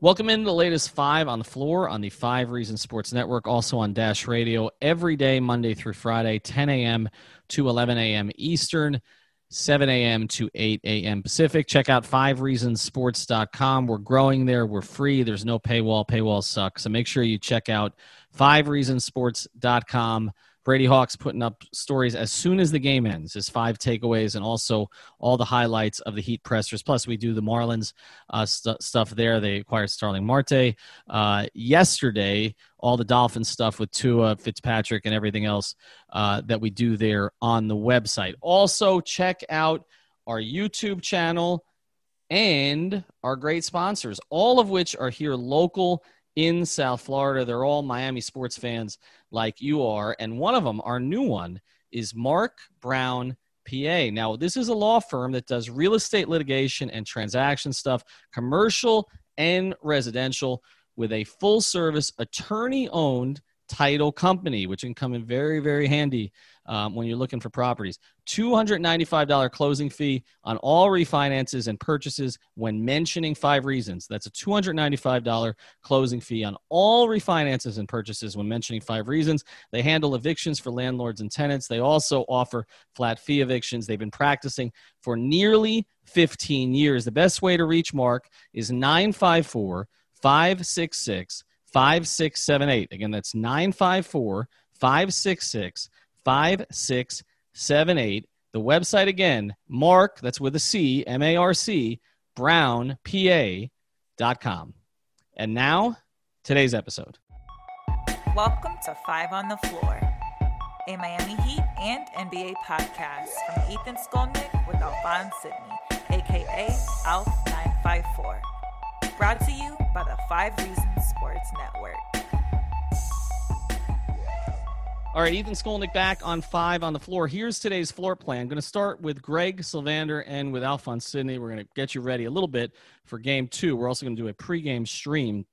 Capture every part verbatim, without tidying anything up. Welcome into the latest Five on the Floor on the Five Reasons Sports Network, also on Dash Radio every day, Monday through Friday, ten a.m. to eleven a.m. Eastern, seven a.m. to eight a.m. Pacific. Check out Five Reasons Sports dot com. We're growing there. We're free. There's no paywall. Paywalls suck. So make sure you check out Five Reasons Sports dot com. Brady Hawks putting up stories as soon as the game ends, his five takeaways, and also all the highlights of the Heat pressers. Plus, we do the Marlins uh, st- stuff there. They acquired Starling Marte. Uh, yesterday, all the Dolphins stuff with Tua, Fitzpatrick, and everything else uh, that we do there on the website. Also, check out our YouTube channel and our great sponsors, all of which are here local in South Florida. They're all Miami sports fans like you are. And one of them, our new one, is Mark Brown, P A. Now, this is a law firm that does real estate litigation and transaction stuff, commercial and residential, with a full-service, attorney-owned title company, which can come in very, very handy um, when you're looking for properties. two hundred ninety-five dollars closing fee on all refinances and purchases when mentioning Five Reasons. That's a two hundred ninety-five dollars closing fee on all refinances and purchases when mentioning Five Reasons. They handle evictions for landlords and tenants. They also offer flat fee evictions. They've been practicing for nearly fifteen years. The best way to reach Mark is nine five four, five six six, five six seven eight. Again, that's nine five four, five six six, five six seven eight. The website again, Mark, that's with a C, M A R C, brown p a dot com. And now, today's episode. Welcome to Five on the Floor, a Miami Heat and N B A podcast from Ethan Skolnick with Alphon Sydney, a k a. Alf nine five four. Brought to you by the Five Reasons Sports Network. All right, Ethan Skolnick back on Five on the Floor. Here's today's floor plan. I'm going to start with Greg Sylvander and with Alphon Sydney. We're going to get you ready a little bit for game two. We're also going to do a pregame stream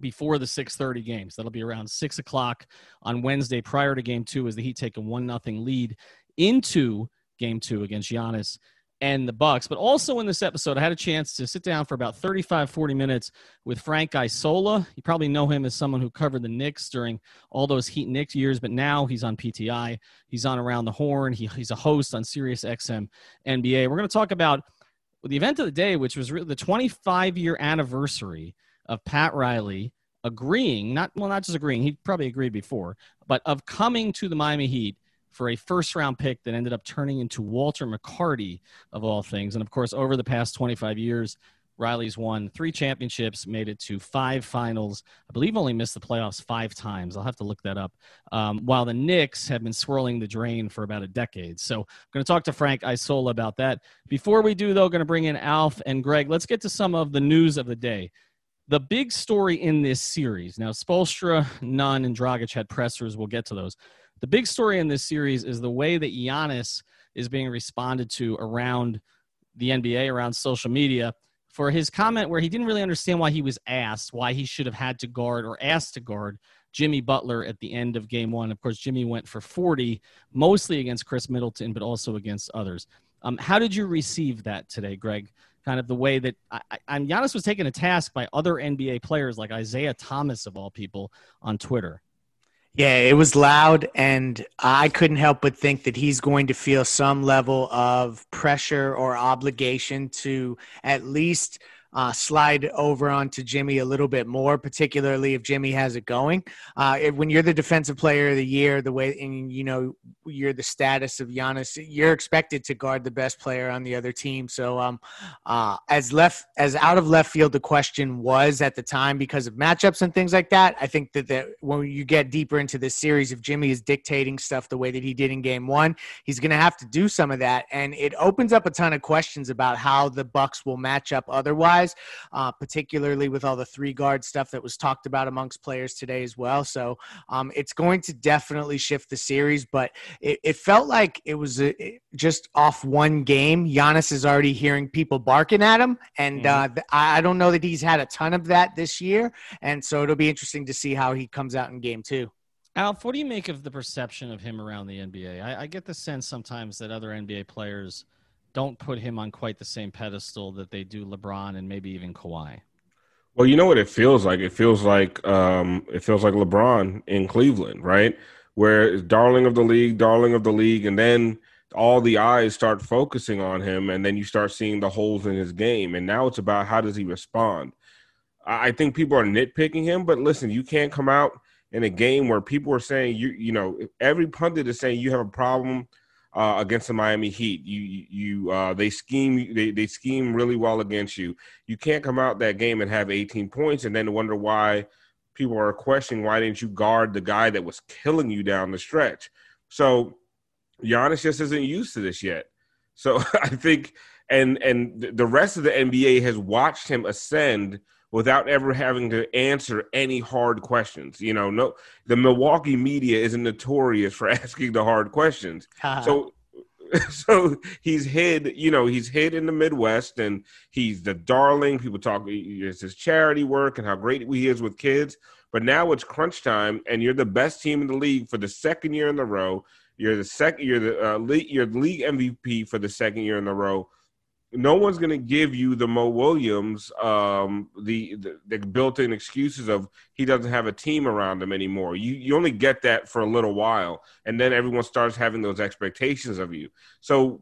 before the six thirty games. That'll be around six o'clock on Wednesday prior to game two, as the Heat take a one nothing lead into game two against Giannis and the Bucks. But also in this episode, I had a chance to sit down for about thirty-five, forty minutes with Frank Isola. You probably know him as someone who covered the Knicks during all those Heat Knicks years, but now he's on P T I. He's on Around the Horn. He, he's a host on SiriusXM N B A. We're going to talk about the event of the day, which was really the twenty-five-year anniversary of Pat Riley agreeing, not well, not just agreeing, he probably agreed before, but of coming to the Miami Heat for a first-round pick that ended up turning into Walter McCarty, of all things. And, of course, over the past twenty-five years, Riley's won three championships, made it to five finals. I believe only missed the playoffs five times. I'll have to look that up. Um, while the Knicks have been swirling the drain for about a decade. So I'm going to talk to Frank Isola about that. Before we do, though, going to bring in Alf and Greg. Let's get to some of the news of the day. The big story in this series. Now, Spoelstra, Nunn, and Dragic had pressers. We'll get to those. The big story in this series is the way that Giannis is being responded to around the N B A, around social media, for his comment where he didn't really understand why he was asked, why he should have had to guard or asked to guard Jimmy Butler at the end of game one. Of course, Jimmy went for forty, mostly against Chris Middleton, but also against others. Um, how did you receive that today, Greg? Kind of the way that I, I, Giannis was taken to task by other N B A players like Isaiah Thomas, of all people, on Twitter. Yeah, it was loud, and I couldn't help but think that he's going to feel some level of pressure or obligation to at least uh, slide over onto Jimmy a little bit more, particularly if Jimmy has it going. Uh, it, when you're the defensive player of the year, the way and you know you're the status of Giannis, you're expected to guard the best player on the other team. So, um, uh, as left as out of left field the question was at the time because of matchups and things like that. I think that, that when you get deeper into this series, if Jimmy is dictating stuff the way that he did in game one, he's going to have to do some of that, and it opens up a ton of questions about how the Bucks will match up otherwise. guys, uh, particularly with all the three guard stuff that was talked about amongst players today as well. So um, it's going to definitely shift the series, but it, it felt like it was a, it, just off one game. Giannis is already hearing people barking at him. And mm-hmm. uh, I don't know that he's had a ton of that this year. And so it'll be interesting to see how he comes out in game two. Alf, what do you make of the perception of him around the N B A? I, I get the sense sometimes that other N B A players don't put him on quite the same pedestal that they do LeBron and maybe even Kawhi. Well, you know what it feels like? It feels like um, it feels like LeBron in Cleveland, right? Where it's darling of the league, darling of the league, and then all the eyes start focusing on him, and then you start seeing the holes in his game. And now it's about how does he respond? I, I think people are nitpicking him, but listen, you can't come out in a game where people are saying, you you know, every pundit is saying you have a problem uh, against the Miami Heat. You you uh, they scheme they they scheme really well against you. You can't come out that game and have eighteen points and then wonder why people are questioning why didn't you guard the guy that was killing you down the stretch. So Giannis just isn't used to this yet. So I think and and the rest of the N B A has watched him ascend without ever having to answer any hard questions. You know, no, the Milwaukee media isn't notorious for asking the hard questions. Uh-huh. So so he's hid, you know, he's hid in the Midwest, and he's the darling. People talk, it's his charity work and how great he is with kids. But now it's crunch time, and you're the best team in the league for the second year in a row. You're the, sec- you're the uh, league, you're the league M V P for the second year in a row. No one's going to give you the Mo Williams, um, the, the, the built-in excuses of he doesn't have a team around him anymore. You you only get that for a little while, and then everyone starts having those expectations of you. So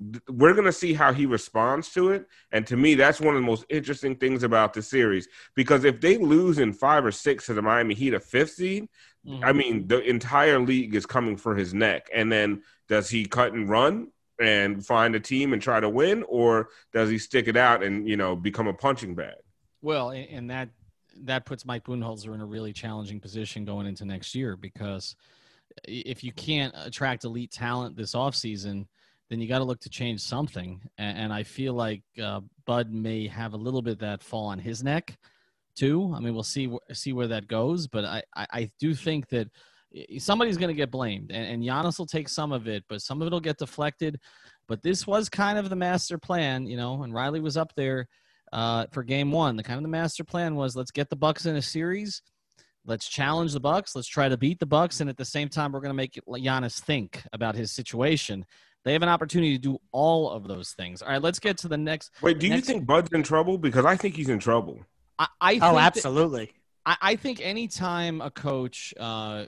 th- we're going to see how he responds to it, and to me, that's one of the most interesting things about the series, because if they lose in five or six to the Miami Heat, a fifth seed, mm-hmm. I mean, the entire league is coming for his neck, and then does he cut and run and find a team and try to win, or does he stick it out and, you know, become a punching bag? Well, and that that puts Mike Budenholzer in a really challenging position going into next year, because if you can't attract elite talent this offseason, then you got to look to change something. And I feel like uh, Bud may have a little bit of that fall on his neck too. I mean, we'll see see where that goes, but I, I do think that somebody's going to get blamed, and, and Giannis will take some of it, but some of it will get deflected. But this was kind of the master plan, you know, and Riley was up there uh, for game one. The kind of the master plan was, let's get the Bucks in a series. Let's challenge the Bucks. Let's try to beat the Bucks. And at the same time, we're going to make Giannis think about his situation. They have an opportunity to do all of those things. All right, let's get to the next. Wait, do next... you think Bud's in trouble? Because I think he's in trouble. I, I think Oh, absolutely. That, I, I think anytime a coach, uh,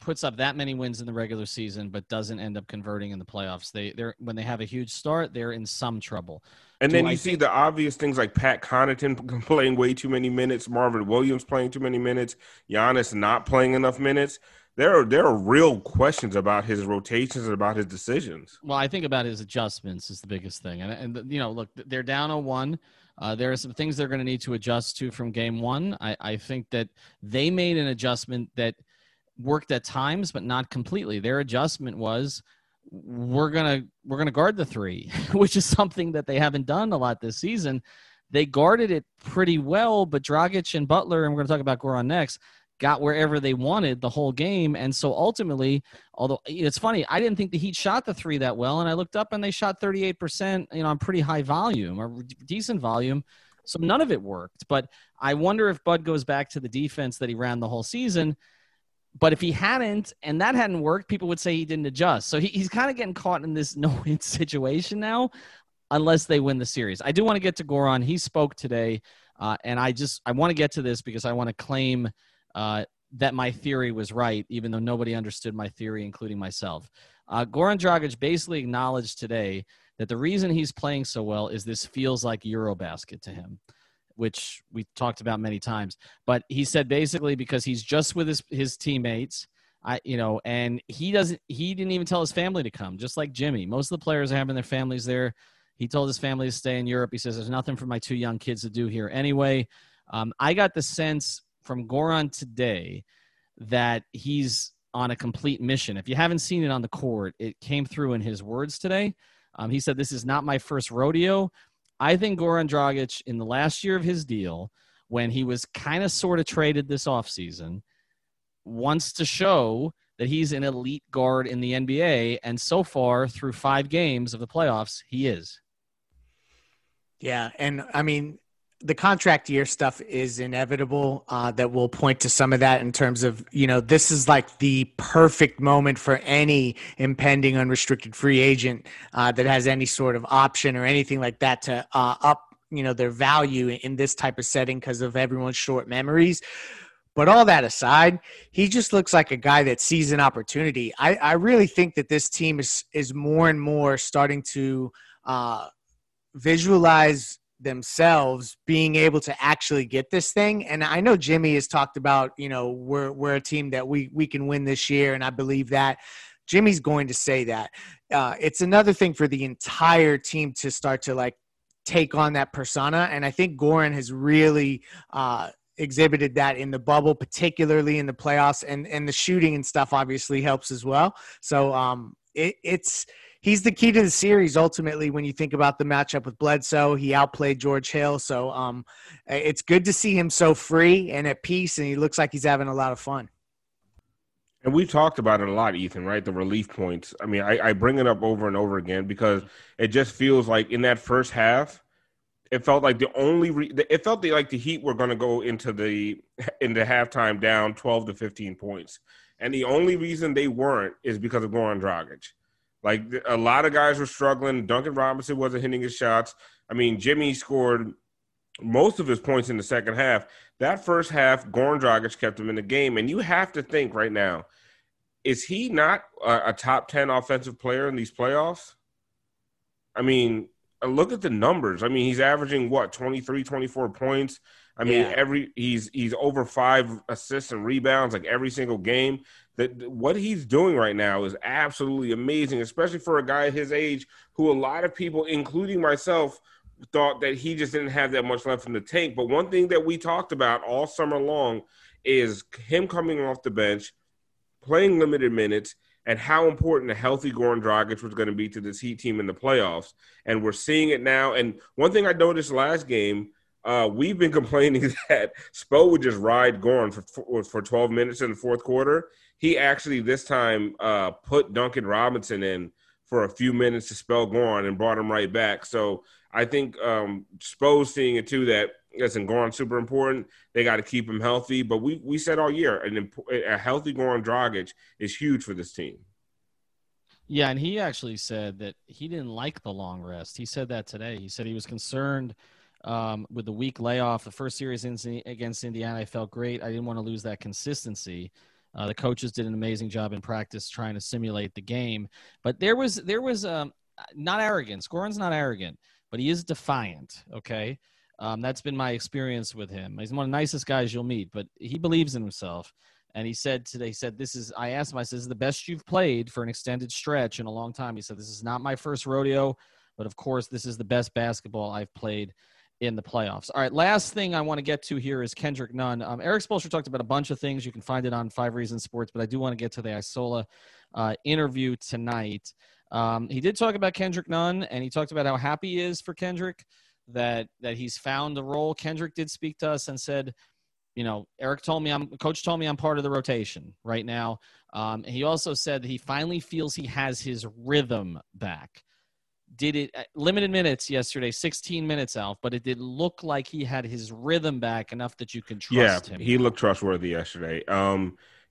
puts up that many wins in the regular season but doesn't end up converting in the playoffs, they they're when they have a huge start, they're in some trouble. And Do then I you think- see the obvious things like Pat Connaughton playing way too many minutes, Marvin Williams playing too many minutes, Giannis not playing enough minutes. There are there are real questions about his rotations and about his decisions. Well, I think about his adjustments is the biggest thing. And, and you know, look, they're down oh one. Uh, there are some things they're going to need to adjust to from game one. I, I think that they made an adjustment that – worked at times, but not completely. Their adjustment was, we're going to, we're going to guard the three, which is something that they haven't done a lot this season. They guarded it pretty well, but Dragic and Butler, and we're going to talk about Goran next, got wherever they wanted the whole game. And so ultimately, although it's funny, I didn't think the Heat shot the three that well. And I looked up and they shot thirty-eight percent, you know, on pretty high volume or decent volume. So none of it worked, but I wonder if Bud goes back to the defense that he ran the whole season. But if he hadn't, and that hadn't worked, people would say he didn't adjust. So he, he's kind of getting caught in this no-win situation now, unless they win the series. I do want to get to Goran. He spoke today, uh, and I just I want to get to this because I want to claim uh, that my theory was right, even though nobody understood my theory, including myself. Uh, Goran Dragic basically acknowledged today that the reason he's playing so well is this feels like Eurobasket to him, which we talked about many times, but he said basically because he's just with his, his teammates, I, you know, and he doesn't, he didn't even tell his family to come, just like Jimmy. Most of the players are having their families there. He told his family to stay in Europe. He says, there's nothing for my two young kids to do here. Anyway, um, I got the sense from Goran today that he's on a complete mission. If you haven't seen it on the court, it came through in his words today. Um, he said, this is not my first rodeo. I think Goran Dragic in the last year of his deal, when he was kind of sort of traded this offseason, wants to show that he's an elite guard in the N B A. And so far through five games of the playoffs, he is. Yeah. And I mean, the contract year stuff is inevitable, uh, that we'll point to some of that in terms of, you know, this is like the perfect moment for any impending unrestricted free agent uh, that has any sort of option or anything like that to uh, up, you know, their value in this type of setting because of everyone's short memories. But all that aside, he just looks like a guy that sees an opportunity. I, I really think that this team is, is more and more starting to uh, visualize themselves being able to actually get this thing. And I know Jimmy has talked about, you know, we're we're a team that we we can win this year, and I believe that. Jimmy's going to say that. Uh, it's another thing for the entire team to start to, like, take on that persona, and I think Goran has really uh, exhibited that in the bubble, particularly in the playoffs, and, and the shooting and stuff obviously helps as well. So um, it, it's – he's the key to the series, ultimately, when you think about the matchup with Bledsoe. He outplayed George Hill, so um, it's good to see him so free and at peace, and he looks like he's having a lot of fun. And we've talked about it a lot, Ethan, right, the relief points. I mean, I, I bring it up over and over again because it just feels like in that first half, it felt like the only re- – it felt like the Heat were going to go into the into halftime down twelve to fifteen points. And the only reason they weren't is because of Goran Dragic. Like, a lot of guys were struggling. Duncan Robinson wasn't hitting his shots. I mean, Jimmy scored most of his points in the second half. That first half, Goran Dragic kept him in the game. And you have to think right now, is he not a, a top ten offensive player in these playoffs? I mean, look at the numbers. I mean, he's averaging, what, twenty-three, twenty-four points? I mean, yeah. every he's he's over five assists and rebounds like every single game. That what he's doing right now is absolutely amazing, especially for a guy his age who a lot of people, including myself, thought that he just didn't have that much left in the tank. But one thing that we talked about all summer long is him coming off the bench, playing limited minutes, and how important a healthy Goran Dragic was going to be to this Heat team in the playoffs. And we're seeing it now. And one thing I noticed last game, Uh, we've been complaining that Spo would just ride Goran for for twelve minutes in the fourth quarter. He actually this time uh, put Duncan Robinson in for a few minutes to spell Goran and brought him right back. So I think um, Spo's seeing it too that, listen, Goran's super important. They got to keep him healthy. But we we said all year, an imp- a healthy Goran Dragic is huge for this team. Yeah, and he actually said that he didn't like the long rest. He said that today. He said he was concerned – Um, with the week layoff, the first series in, against Indiana, I felt great. I didn't want to lose that consistency. Uh, the coaches did an amazing job in practice trying to simulate the game. But there was there was um, not arrogance. Goran's not arrogant, but he is defiant, okay? Um, that's been my experience with him. He's one of the nicest guys you'll meet, but he believes in himself. And he said today, he said, this is, I asked him, I said, this is the best you've played for an extended stretch in a long time. He said, this is not my first rodeo, but of course, this is the best basketball I've played in the playoffs. All right, last thing I want to get to here is Kendrick Nunn. Um, Eric Spoelstra talked about a bunch of things. You can find it on Five Reasons Sports, but I do want to get to the Isola uh, interview tonight. Um, he did talk about Kendrick Nunn, and he talked about how happy he is for Kendrick, that that he's found a role. Kendrick did speak to us and said, you know, Eric told me, I'm coach told me I'm part of the rotation right now. Um, and he also said that he finally feels he has his rhythm back. Did it limited minutes yesterday, sixteen minutes out, but it did look like he had his rhythm back enough that you can trust yeah, him. Yeah, he looked trustworthy yesterday. Um,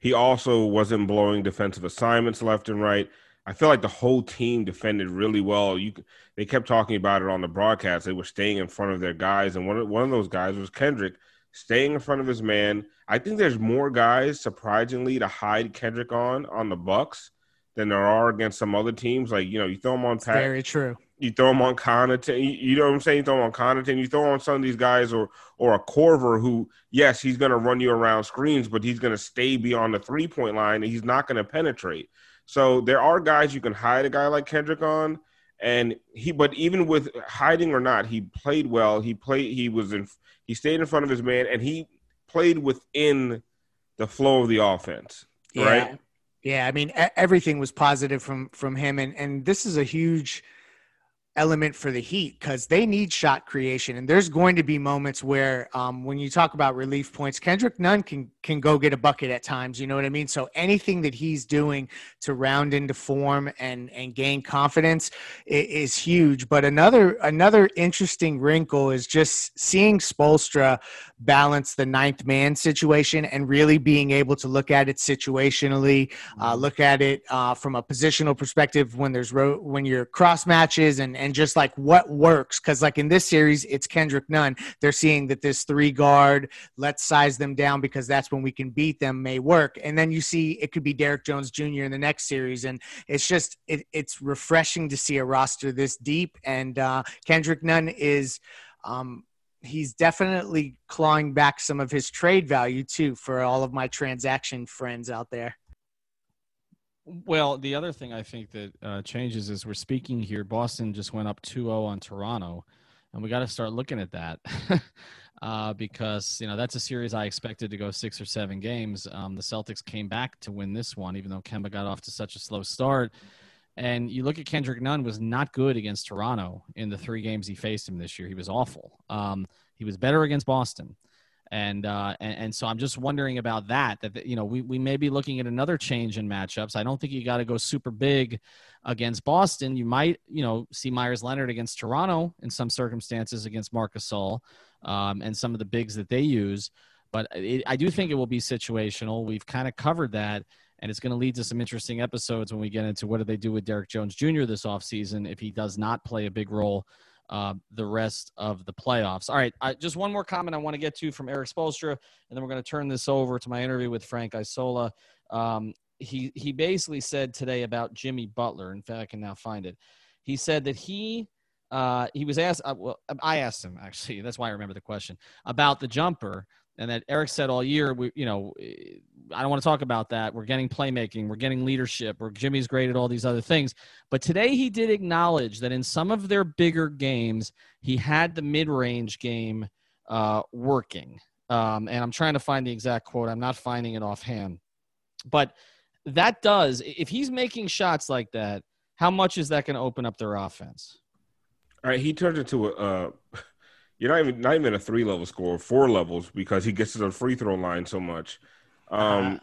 he also wasn't blowing defensive assignments left and right. I feel like the whole team defended really well. You, they kept talking about it on the broadcast. They were staying in front of their guys, and one of, one of those guys was Kendrick, staying in front of his man. I think there's more guys, surprisingly, to hide Kendrick on on the Bucks than there are against some other teams. Like, you know, you throw them on Pat. Very true. You throw them on Connaughton. You, you know what I'm saying? You throw them on Connaughton. You throw on some of these guys or or a Corver who, yes, he's going to run you around screens, but he's going to stay beyond the three-point line, and he's not going to penetrate. So there are guys you can hide a guy like Kendrick on. And he, but even with hiding or not, he played well. He played. He was in. He stayed in front of his man, and he played within the flow of the offense. Yeah. Right. Yeah, I mean, everything was positive from from him, and, and this is a huge element for the Heat because they need shot creation. And there's going to be moments where um, when you talk about relief points, Kendrick Nunn can, can go get a bucket at times. You know what I mean? So anything that he's doing to round into form and, and gain confidence is huge. But another, another interesting wrinkle is just seeing Spoelstra balance the ninth man situation and really being able to look at it situationally, uh, look at it uh, from a positional perspective when there's ro- when you're cross matches and, and just like what works. Cause like in this series, it's Kendrick Nunn. They're seeing that this three guard, let's size them down because that's when we can beat them, may work. And then you see, it could be Derrick Jones Junior in the next series. And it's just, it, it's refreshing to see a roster this deep. And uh, Kendrick Nunn is, um, he's definitely clawing back some of his trade value too, for all of my transaction friends out there. Well, the other thing I think that uh, changes is we're speaking here. Boston just went up two oh on Toronto, and we got to start looking at that uh, because, you know, that's a series I expected to go six or seven games. Um, the Celtics came back to win this one, even though Kemba got off to such a slow start. And you look at Kendrick Nunn was not good against Toronto in the three games he faced him this year. He was awful. Um, he was better against Boston. And, uh, and and so I'm just wondering about that, that, you know, we, we may be looking at another change in matchups. I don't think you got to go super big against Boston. You might, you know, see Myers Leonard against Toronto in some circumstances against Marc Gasol um, and some of the bigs that they use. But it, I do think it will be situational. We've kind of covered that. And it's going to lead to some interesting episodes when we get into what do they do with Derrick Jones Junior this offseason if he does not play a big role Uh, the rest of the playoffs. All right, I, just one more comment I want to get to from Eric Spoelstra, and then we're going to turn this over to my interview with Frank Isola. Um, he he basically said today about Jimmy Butler. In fact, I can now find it. He said that he uh, he was asked. Uh, well, I asked him actually. That's why I remember the question about the jumper, and that Eric said all year. We you know I don't want to talk about that. We're getting playmaking. We're getting leadership. Or Jimmy's great at all these other things. But today he did acknowledge that in some of their bigger games, he had the mid-range game uh, working. Um, and I'm trying to find the exact quote. I'm not finding it offhand. But that does, if he's making shots like that, how much is that going to open up their offense? All right, he turned into a uh... – you're not even, not even a three-level scorer, four levels, because he gets to the free-throw line so much. Um, uh,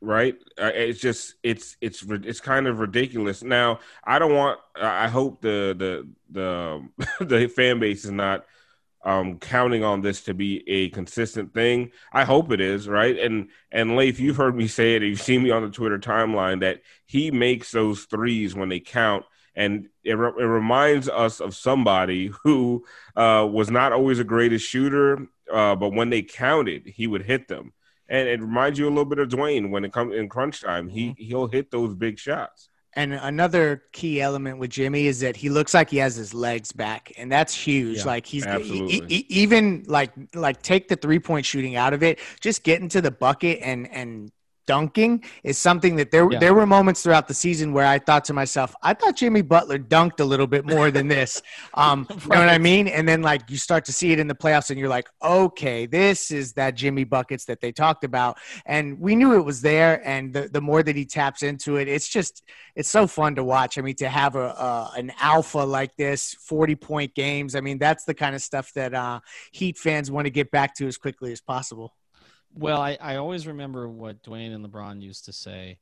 right. Uh, it's just, it's, it's, it's kind of ridiculous. Now I don't want, I hope the, the, the, the fan base is not um, counting on this to be a consistent thing. I hope it is. Right. And, and Leif, you've heard me say it. You've seen me on the Twitter timeline that he makes those threes when they count. And it, re- it reminds us of somebody who uh, was not always the greatest shooter, uh, but when they counted, he would hit them. And it reminds you a little bit of Dwayne when it comes in crunch time. He he'll hit those big shots. And another key element with Jimmy is that he looks like he has his legs back, and that's huge. Yeah, like he's he, he, even like like take the three point shooting out of it, just getting to the bucket and and. Dunking is something that there, yeah. there were moments throughout the season where I thought to myself, I thought Jimmy Butler dunked a little bit more than this. Um, right. You know what I mean? And then like you start to see it in the playoffs and you're like, okay, this is that Jimmy buckets that they talked about. And we knew it was there. And the, the more that he taps into it, it's just, it's so fun to watch. I mean, to have a, a an alpha like this, forty point games. I mean, that's the kind of stuff that uh, Heat fans want to get back to as quickly as possible. Well, I, I always remember what Dwayne and LeBron used to say.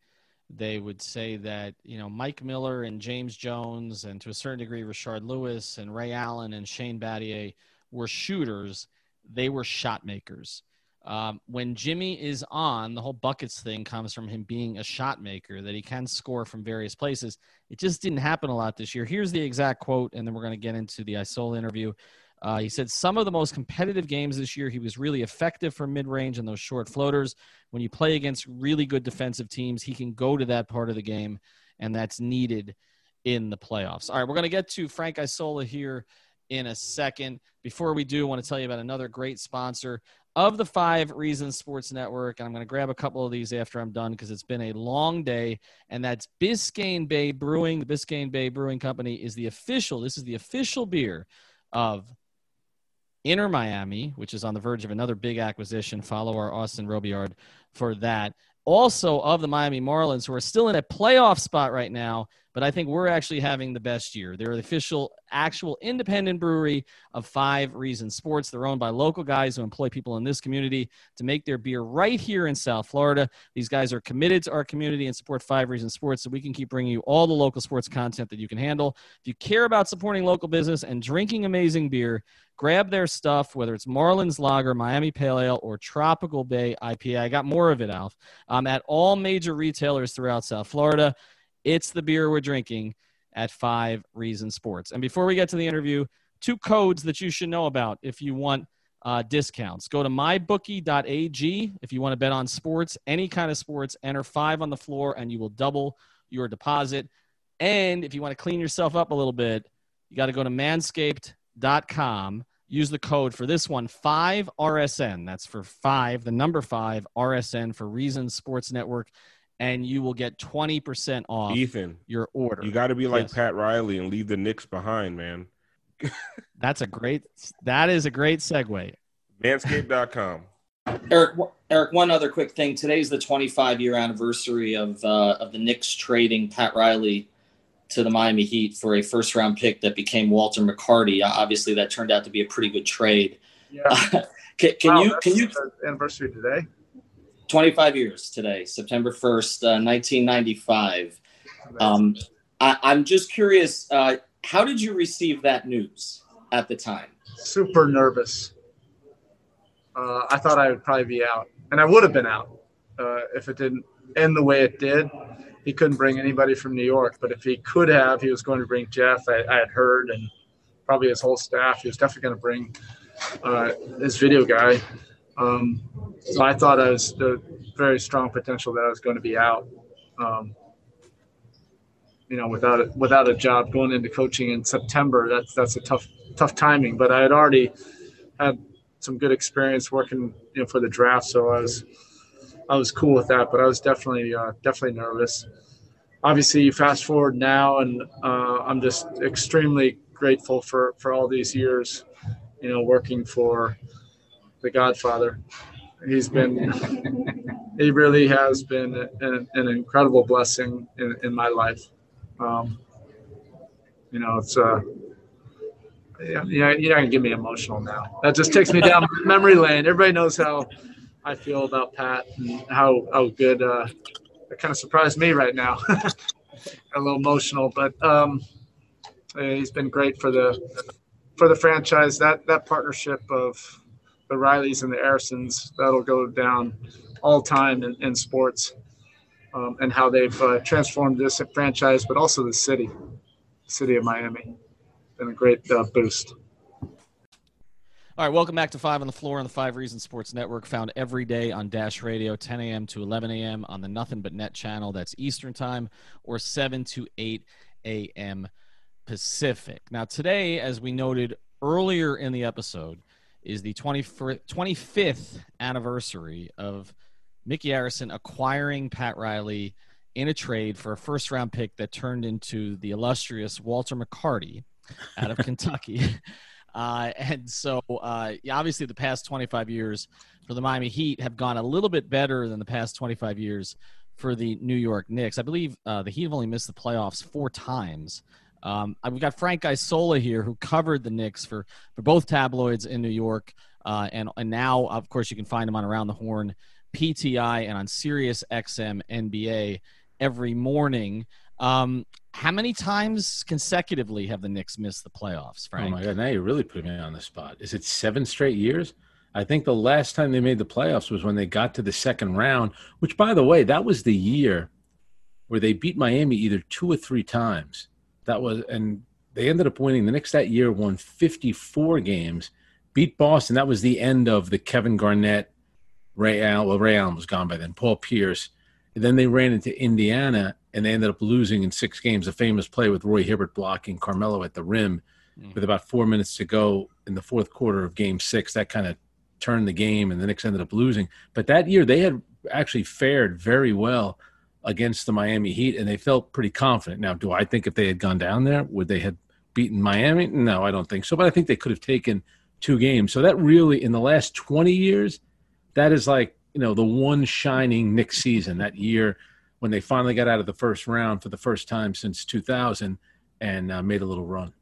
They would say that, you know, Mike Miller and James Jones and to a certain degree Rashard Lewis and Ray Allen and Shane Battier were shooters. They were shot makers. Um, when Jimmy is on, the whole buckets thing comes from him being a shot maker, that he can score from various places. It just didn't happen a lot this year. Here's the exact quote, and then we're going to get into the Isola interview. Uh, he said some of the most competitive games this year, he was really effective from mid-range and those short floaters. When you play against really good defensive teams, he can go to that part of the game, and that's needed in the playoffs. All right, we're going to get to Frank Isola here in a second. Before we do, I want to tell you about another great sponsor of the Five Reasons Sports Network, and I'm going to grab a couple of these after I'm done because it's been a long day, and that's Biscayne Bay Brewing. The Biscayne Bay Brewing Company is the official, this is the official beer of Inner Miami, which is on the verge of another big acquisition. Follow our Austin Robillard for that. Also of the Miami Marlins, who are still in a playoff spot right now, but I think we're actually having the best year. They're the official, actual independent brewery of Five Reasons Sports. They're owned by local guys who employ people in this community to make their beer right here in South Florida. These guys are committed to our community and support Five Reasons Sports, so we can keep bringing you all the local sports content that you can handle. If you care about supporting local business and drinking amazing beer, grab their stuff, whether it's Marlins Lager, Miami Pale Ale, or Tropical Bay I P A. I got more of it, Alf, um, at all major retailers throughout South Florida. It's the beer we're drinking at Five Reasons Sports. And before we get to the interview, two codes that you should know about if you want uh, discounts. Go to my bookie dot a g if you want to bet on sports, any kind of sports. Enter five on the floor, and you will double your deposit. And if you want to clean yourself up a little bit, you got to go to manscaped dot com. Use the code for this one, five R S N. That's for five, the number five, R S N for Reasons Sports Network. And you will get twenty percent off Ethan, your order. You got to be like yes. Pat Riley and leave the Knicks behind, man. That's a great – that is a great segue. manscaped dot com. Eric, Eric, one other quick thing. Today's the twenty-five-year anniversary of uh, of the Knicks trading Pat Riley to the Miami Heat for a first-round pick that became Walter McCarty. Obviously, that turned out to be a pretty good trade. Yeah. Uh, can can wow, you – can you anniversary today? twenty-five years today, September first, uh, nineteen ninety-five. Um, I, I'm just curious, uh, how did you receive that news at the time? Super nervous. Uh, I thought I would probably be out, and I would have been out uh, if it didn't end the way it did. He couldn't bring anybody from New York, but if he could have, he was going to bring Jeff, I, I had heard, and probably his whole staff. He was definitely going to bring uh, his video guy. Um, so I thought I was the very strong potential that I was going to be out, um, you know, without a, without a job going into coaching in September. That's, that's a tough, tough timing, but I had already had some good experience working, you know, for the draft. So I was, I was cool with that, but I was definitely, uh, definitely nervous. Obviously you fast forward now, and, uh, I'm just extremely grateful for, for all these years, you know, working for the Godfather. He's been, he really has been an, an incredible blessing in, in my life. Um, you know, it's, uh, yeah, you're not gonna get me emotional now. That just takes me down memory lane. Everybody knows how I feel about Pat and how, how good, uh, it kind of surprised me right now. A little emotional, but um, he's been great for the, for the franchise, that, that partnership of the Rileys and the Arisons, that'll go down all time in, in sports, um, and how they've uh, transformed this franchise, but also the city, the city of Miami. Been a great uh, boost. All right, welcome back to Five on the Floor on the Five Reasons Sports Network, found every day on Dash Radio, ten a.m. to eleven a.m. on the Nothing But Net channel. That's Eastern time, or seven to eight a.m. Pacific. Now today, as we noted earlier in the episode, is the twenty-fifth anniversary of Mickey Arison acquiring Pat Riley in a trade for a first-round pick that turned into the illustrious Walter McCarty out of Kentucky. Uh, and so, uh, obviously, the past twenty-five years for the Miami Heat have gone a little bit better than the past twenty-five years for the New York Knicks. I believe uh, the Heat have only missed the playoffs four times. Um, we've got Frank Isola here, who covered the Knicks for, for both tabloids in New York. Uh, and, and now, of course, you can find him on Around the Horn, P T I, and on Sirius X M N B A every morning. Um, how many times consecutively have the Knicks missed the playoffs, Frank? Oh, my God. Now you really put me on the spot. Is it seven straight years? I think the last time they made the playoffs was when they got to the second round, which, by the way, that was the year where they beat Miami either two or three times. That was, and they ended up winning. The Knicks that year won fifty-four games, beat Boston. That was the end of the Kevin Garnett, Ray Allen. Well, Ray Allen was gone by then. Paul Pierce, and then they ran into Indiana, and they ended up losing in six games. A famous play with Roy Hibbert blocking Carmelo at the rim, mm. with about four minutes to go in the fourth quarter of Game Six. That kind of turned the game, and the Knicks ended up losing. But that year, they had actually fared very well against the Miami Heat, and they felt pretty confident. Now, do I think if they had gone down there, would they have beaten Miami? No, I don't think so. But I think they could have taken two games. So that really, in the last twenty years, that is like, you know, the one shining Knicks season, that year when they finally got out of the first round for the first time since two thousand and uh, made a little run.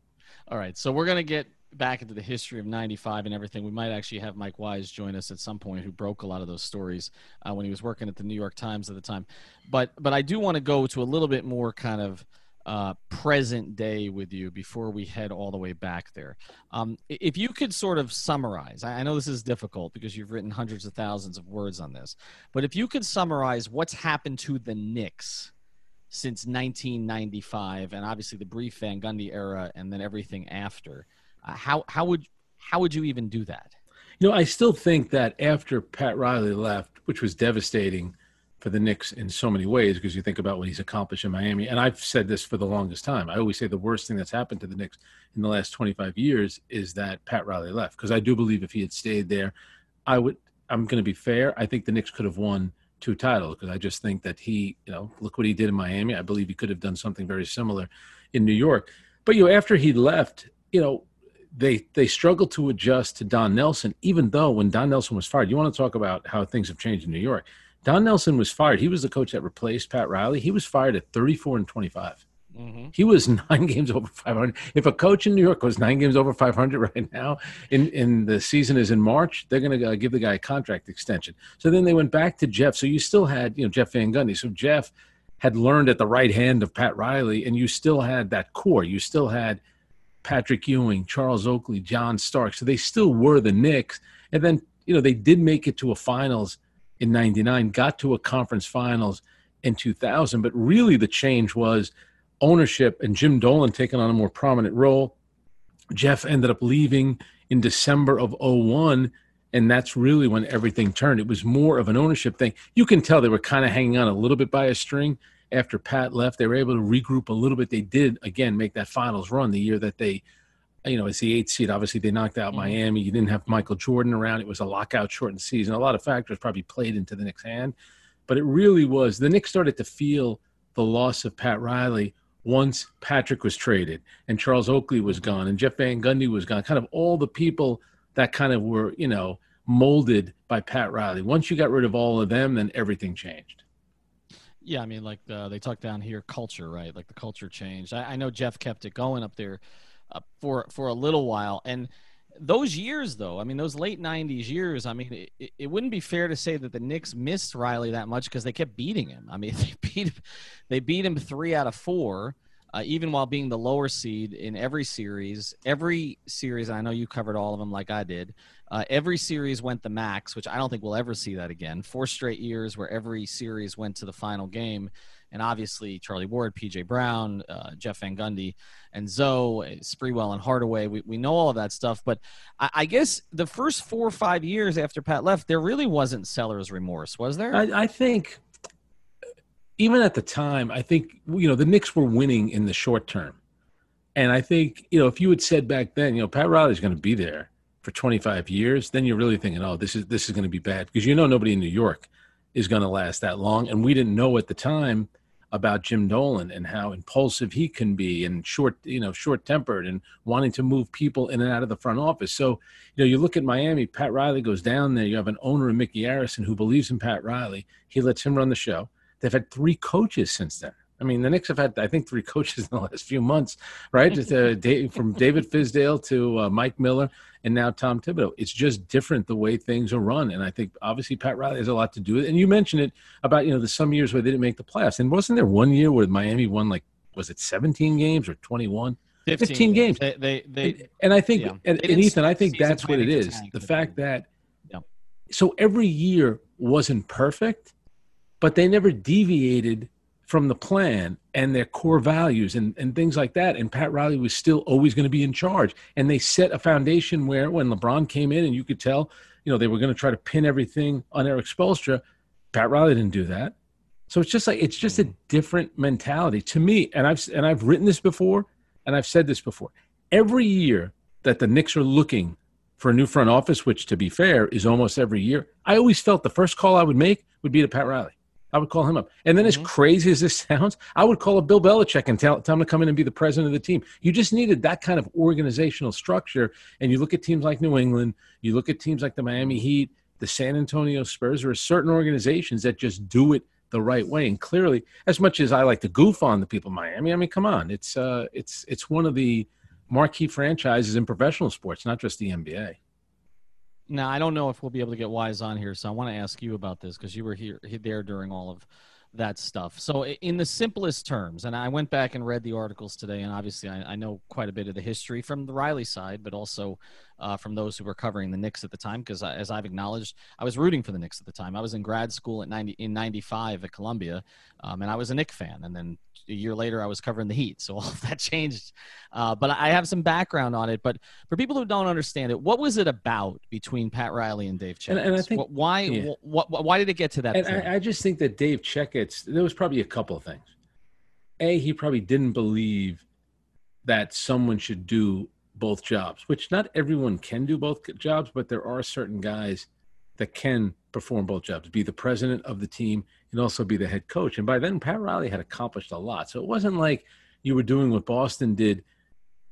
All right, so we're going to get back into the history of ninety-five and everything. We might actually have Mike Wise join us at some point, who broke a lot of those stories uh, when he was working at the New York Times at the time. But but I do want to go to a little bit more kind of uh, present day with you before we head all the way back there. Um, if you could sort of summarize, I know this is difficult because you've written hundreds of thousands of words on this, but if you could summarize what's happened to the Knicks since nineteen ninety-five and obviously the brief Van Gundy era and then everything after, uh, how, how would, how would you even do that? You know, I still think that after Pat Riley left, which was devastating for the Knicks in so many ways, because you think about what he's accomplished in Miami. And I've said this for the longest time. I always say the worst thing that's happened to the Knicks in the last twenty-five years is that Pat Riley left. Because I do believe if he had stayed there, I would, I'm going to be fair, I think the Knicks could have won two titles, because I just think that he, you know, look what he did in Miami. I believe he could have done something very similar in New York. But, you know, after he left, you know, they they struggled to adjust to Don Nelson, even though when Don Nelson was fired, you want to talk about how things have changed in New York. Don Nelson was fired. He was the coach that replaced Pat Riley. He was fired at thirty-four and twenty-five. Mm-hmm. He was nine games over five hundred. If a coach in New York was nine games over five hundred right now, in, in the season is in March, they're going to give the guy a contract extension. So then they went back to Jeff. So you still had, you know, Jeff Van Gundy. So Jeff had learned at the right hand of Pat Riley, and you still had that core. You still had Patrick Ewing, Charles Oakley, John Stark. So they still were the Knicks. And then, you know, they did make it to a finals in ninety-nine, got to a conference finals in two thousand. But really the change was ownership and Jim Dolan taking on a more prominent role. Jeff ended up leaving in December of oh one, and that's really when everything turned. It was more of an ownership thing. You can tell they were kind of hanging on a little bit by a string. After Pat left, they were able to regroup a little bit. They did, again, make that finals run the year that they, you know, it's the eighth seed. Obviously, they knocked out mm-hmm. Miami. You didn't have Michael Jordan around. It was a lockout shortened season. A lot of factors probably played into the Knicks' hand. But it really was, the Knicks started to feel the loss of Pat Riley once Patrick was traded and Charles Oakley was gone and Jeff Van Gundy was gone, kind of all the people that kind of were, you know, molded by Pat Riley. Once you got rid of all of them, then everything changed. Yeah, I mean, like uh, they talk down here, culture, right? Like the culture changed. I, I know Jeff kept it going up there uh, for for a little while. And those years, though, I mean, those late nineties years, I mean, it, it wouldn't be fair to say that the Knicks missed Riley that much because they kept beating him. I mean, they beat, they beat him three out of four, uh, even while being the lower seed in every series. Every series, and I know you covered all of them like I did, uh, every series went the max, which I don't think we'll ever see that again. Four straight years where every series went to the final game. And obviously, Charlie Ward, P J Brown, uh, Jeff Van Gundy, and Zoe, Sprewell, and Hardaway. We we know all of that stuff. But I, I guess the first four or five years after Pat left, there really wasn't seller's remorse, was there? I, I think, even at the time, I think, you know, the Knicks were winning in the short term. And I think, you know, if you had said back then, you know, Pat Riley's going to be there for twenty-five years, then you're really thinking, oh, this is this is going to be bad. Because you know nobody in New York is going to last that long. And we didn't know at the time about Jim Dolan and how impulsive he can be and short, you know, short-tempered and wanting to move people in and out of the front office. So, you know, you look at Miami, Pat Riley goes down there. You have an owner in Mickey Arison who believes in Pat Riley. He lets him run the show. They've had three coaches since then. I mean, the Knicks have had, I think, three coaches in the last few months, right? Just, uh, Dave, from David Fizdale to uh, Mike Miller and now Tom Thibodeau. It's just different the way things are run. And I think, obviously, Pat Riley has a lot to do with it. And you mentioned it about, you know, the some years where they didn't make the playoffs. And wasn't there one year where Miami won, like, was it seventeen games or twenty-one? fifteen, fifteen games. They, they, they, and I think, yeah. and, and Ethan, I think that's what it is. The fact that yeah. – so every year wasn't perfect, but they never deviated – from the plan and their core values and, and things like that. And Pat Riley was still always going to be in charge. And they set a foundation where when LeBron came in and you could tell, you know, they were going to try to pin everything on Eric Spoelstra, Pat Riley didn't do that. So it's just like, it's just a different mentality to me. And I've, and I've written this before and I've said this before. Every year that the Knicks are looking for a new front office, which to be fair is almost every year, I always felt the first call I would make would be to Pat Riley. I would call him up. And then mm-hmm. as crazy as this sounds, I would call up Bill Belichick and tell, tell him to come in and be the president of the team. You just needed that kind of organizational structure. And you look at teams like New England, you look at teams like the Miami Heat, the San Antonio Spurs, there are certain organizations that just do it the right way. And clearly, as much as I like to goof on the people of Miami, I mean, come on, it's uh, it's it's one of the marquee franchises in professional sports, not just the N B A. Now, I don't know if we'll be able to get Wise on here, so I want to ask you about this because you were here there during all of that stuff. So in the simplest terms, and I went back and read the articles today, and obviously I, I know quite a bit of the history from the Riley side, but also uh, from those who were covering the Knicks at the time, because as I've acknowledged, I was rooting for the Knicks at the time. I was in grad school at ninety, in ninety-five at Columbia, um, and I was a Knicks fan. And then a year later, I was covering the Heat, so all of that changed. Uh, but I have some background on it. But for people who don't understand it, what was it about between Pat Riley and Dave Checketts? And, and I think, why, yeah. wh- wh- why did it get to that and point? I, I just think that Dave Checketts, It's, there was probably a couple of things. A, he probably didn't believe that someone should do both jobs, which not everyone can do both jobs, but there are certain guys that can perform both jobs, be the president of the team and also be the head coach. And by then, Pat Riley had accomplished a lot. So it wasn't like you were doing what Boston did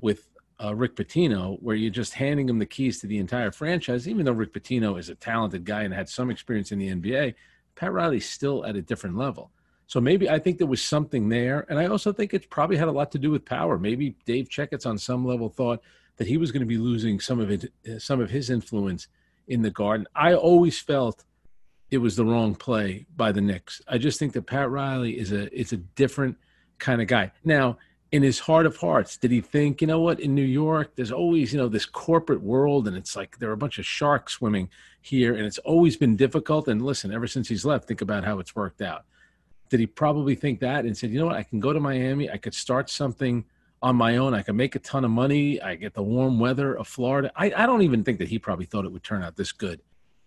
with uh, Rick Pitino, where you're just handing him the keys to the entire franchise, even though Rick Pitino is a talented guy and had some experience in the N B A. Pat Riley's still at a different level. So maybe I think there was something there. And I also think it probably had a lot to do with power. Maybe Dave Checketts on some level thought that he was going to be losing some of it, some of his influence in the Garden. I always felt it was the wrong play by the Knicks. I just think that Pat Riley is a, it's a different kind of guy. Now, in his heart of hearts, did he think, you know what, in New York, there's always, you know, this corporate world, and it's like there are a bunch of sharks swimming here, and it's always been difficult. And listen, ever since he's left, think about how it's worked out. Did he probably think that and said, you know what, I can go to Miami. I could start something on my own. I can make a ton of money. I get the warm weather of Florida. I, I don't even think that he probably thought it would turn out this good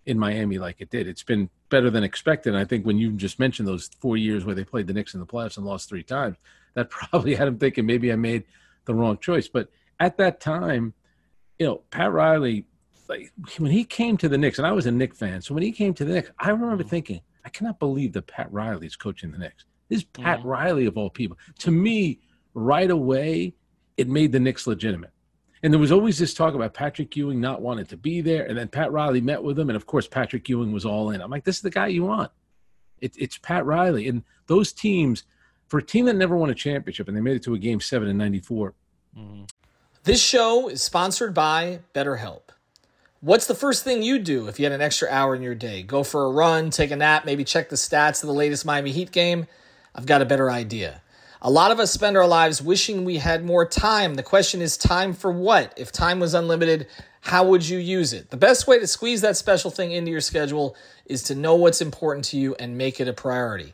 in Miami like it did. It's been better than expected. And I think when you just mentioned those four years where they played the Knicks in the playoffs and lost three times, that probably had him thinking maybe I made the wrong choice. But at that time, you know, Pat Riley, like, when he came to the Knicks, and I was a Knicks fan, so when he came to the Knicks, I remember thinking, I cannot believe that Pat Riley is coaching the Knicks. This is Pat yeah. Riley of all people. To me, right away, it made the Knicks legitimate. And there was always this talk about Patrick Ewing not wanting to be there, and then Pat Riley met with him, and of course Patrick Ewing was all in. I'm like, this is the guy you want. It, it's Pat Riley. And those teams, for a team that never won a championship, and they made it to a Game seven in ninety-four. Mm-hmm. This show is sponsored by BetterHelp. What's the first thing you do if you had an extra hour in your day? Go for a run, take a nap, maybe check the stats of the latest Miami Heat game? I've got a better idea. A lot of us spend our lives wishing we had more time. The question is, time for what? If time was unlimited, how would you use it? The best way to squeeze that special thing into your schedule is to know what's important to you and make it a priority.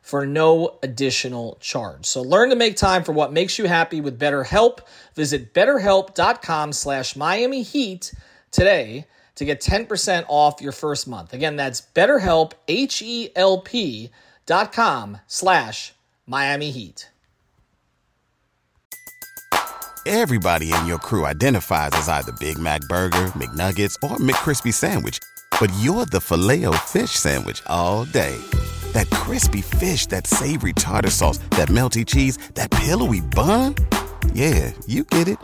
for no additional charge. So learn to make time for what makes you happy with BetterHelp. Visit betterhelp.com slash Miami Heat today to get ten percent off your first month. Again, that's BetterHelp, H E L P dot com slash Miami Heat. Everybody in your crew identifies as either Big Mac Burger, McNuggets, or McCrispy Sandwich, but you're the Filet-O-Fish Sandwich all day. That crispy fish, that savory tartar sauce, that melty cheese, that pillowy bun. Yeah, you get it.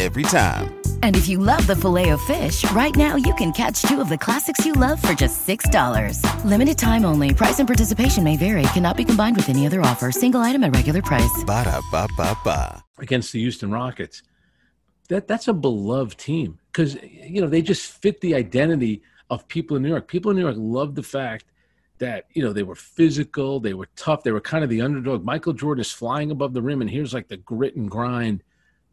Every time. And if you love the Filet-O-Fish, right now you can catch two of the classics you love for just six dollars. Limited time only. Price and participation may vary. Cannot be combined with any other offer. Single item at regular price. Ba-da-ba-ba-ba. Against the Houston Rockets. That That's a beloved team because, you know, they just fit the identity of people in New York. People in New York love the fact that, you know, they were physical, they were tough, they were kind of the underdog. Michael Jordan is flying above the rim, and here's like the grit and grind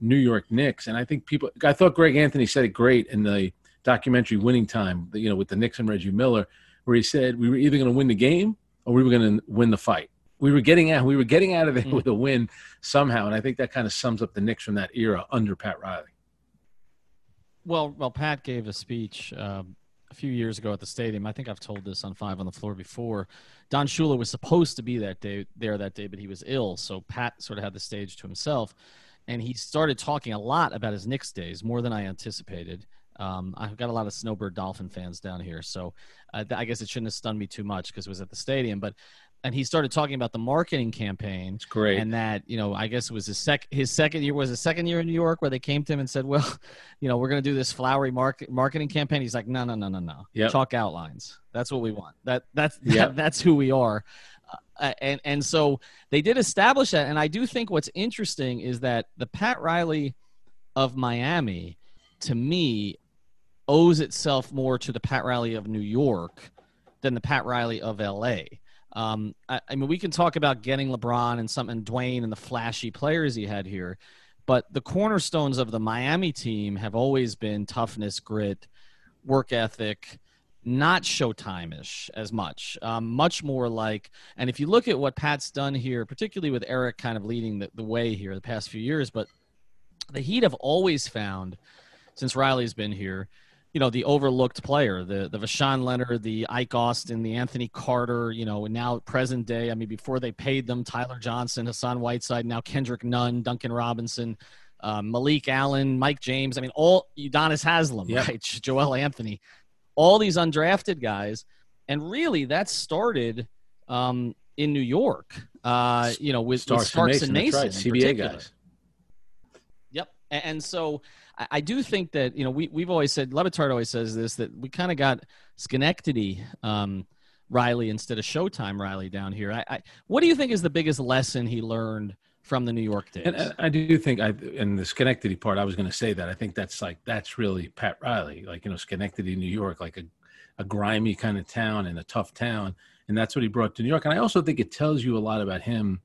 New York Knicks. And I think people – I thought Greg Anthony said it great in the documentary Winning Time, you know, with the Knicks and Reggie Miller, where he said we were either going to win the game or we were going to win the fight. We were getting out, we were getting out of there mm-hmm. with a win somehow, and I think that kind of sums up the Knicks from that era under Pat Riley. Well, well, Pat gave a speech um, a few years ago at the stadium. I think I've told this on Five on the Floor before. Don Shula was supposed to be that day there that day, but he was ill. So Pat sort of had the stage to himself, and he started talking a lot about his Knicks days, more than I anticipated. Um, I've got a lot of Snowbird Dolphin fans down here, so uh, I guess it shouldn't have stunned me too much because it was at the stadium. But and he started talking about the marketing campaign. It's great. And that, you know, I guess it was his, sec- his second year was his second year in New York where they came to him and said, well, you know, we're going to do this flowery market marketing campaign. He's like, no, no, no, no, no. Yep. Chalk outlines. That's what we want. That that's, yep. that, that's who we are. Uh, and, and so they did establish that. And I do think what's interesting is that the Pat Riley of Miami, to me, owes itself more to the Pat Riley of New York than the Pat Riley of L A. Um, I, I mean, we can talk about getting LeBron and something, Dwayne and the flashy players he had here, but the cornerstones of the Miami team have always been toughness, grit, work ethic, not Showtime-ish as much, um, much more like, and if you look at what Pat's done here, particularly with Eric kind of leading the, the way here the past few years, but the Heat have always found, since Riley's been here, you know, the overlooked player, the the Vashawn Leonard, the Ike Austin, the Anthony Carter, you know, and now present day. I mean, before they paid them, Tyler Johnson, Hassan Whiteside, now Kendrick Nunn, Duncan Robinson, uh, Malik Allen, Mike James. I mean, all Udonis Haslem, yep. right? Joel Anthony, all these undrafted guys. And really that started um, in New York, uh, you know, with Starks, with Starks and Mason, and Mason right. C B A guys. Yep. And, and so I do think that, you know, we, we've always said, Levitard always says this, that we kind of got Schenectady um, Riley instead of Showtime Riley down here. I, I, what do you think is the biggest lesson he learned from the New York days? And I, I do think, I in the Schenectady part, I was going to say that. I think that's like, that's really Pat Riley, like, you know, Schenectady, New York, like a, a grimy kind of town and a tough town. And that's what he brought to New York. And I also think it tells you a lot about him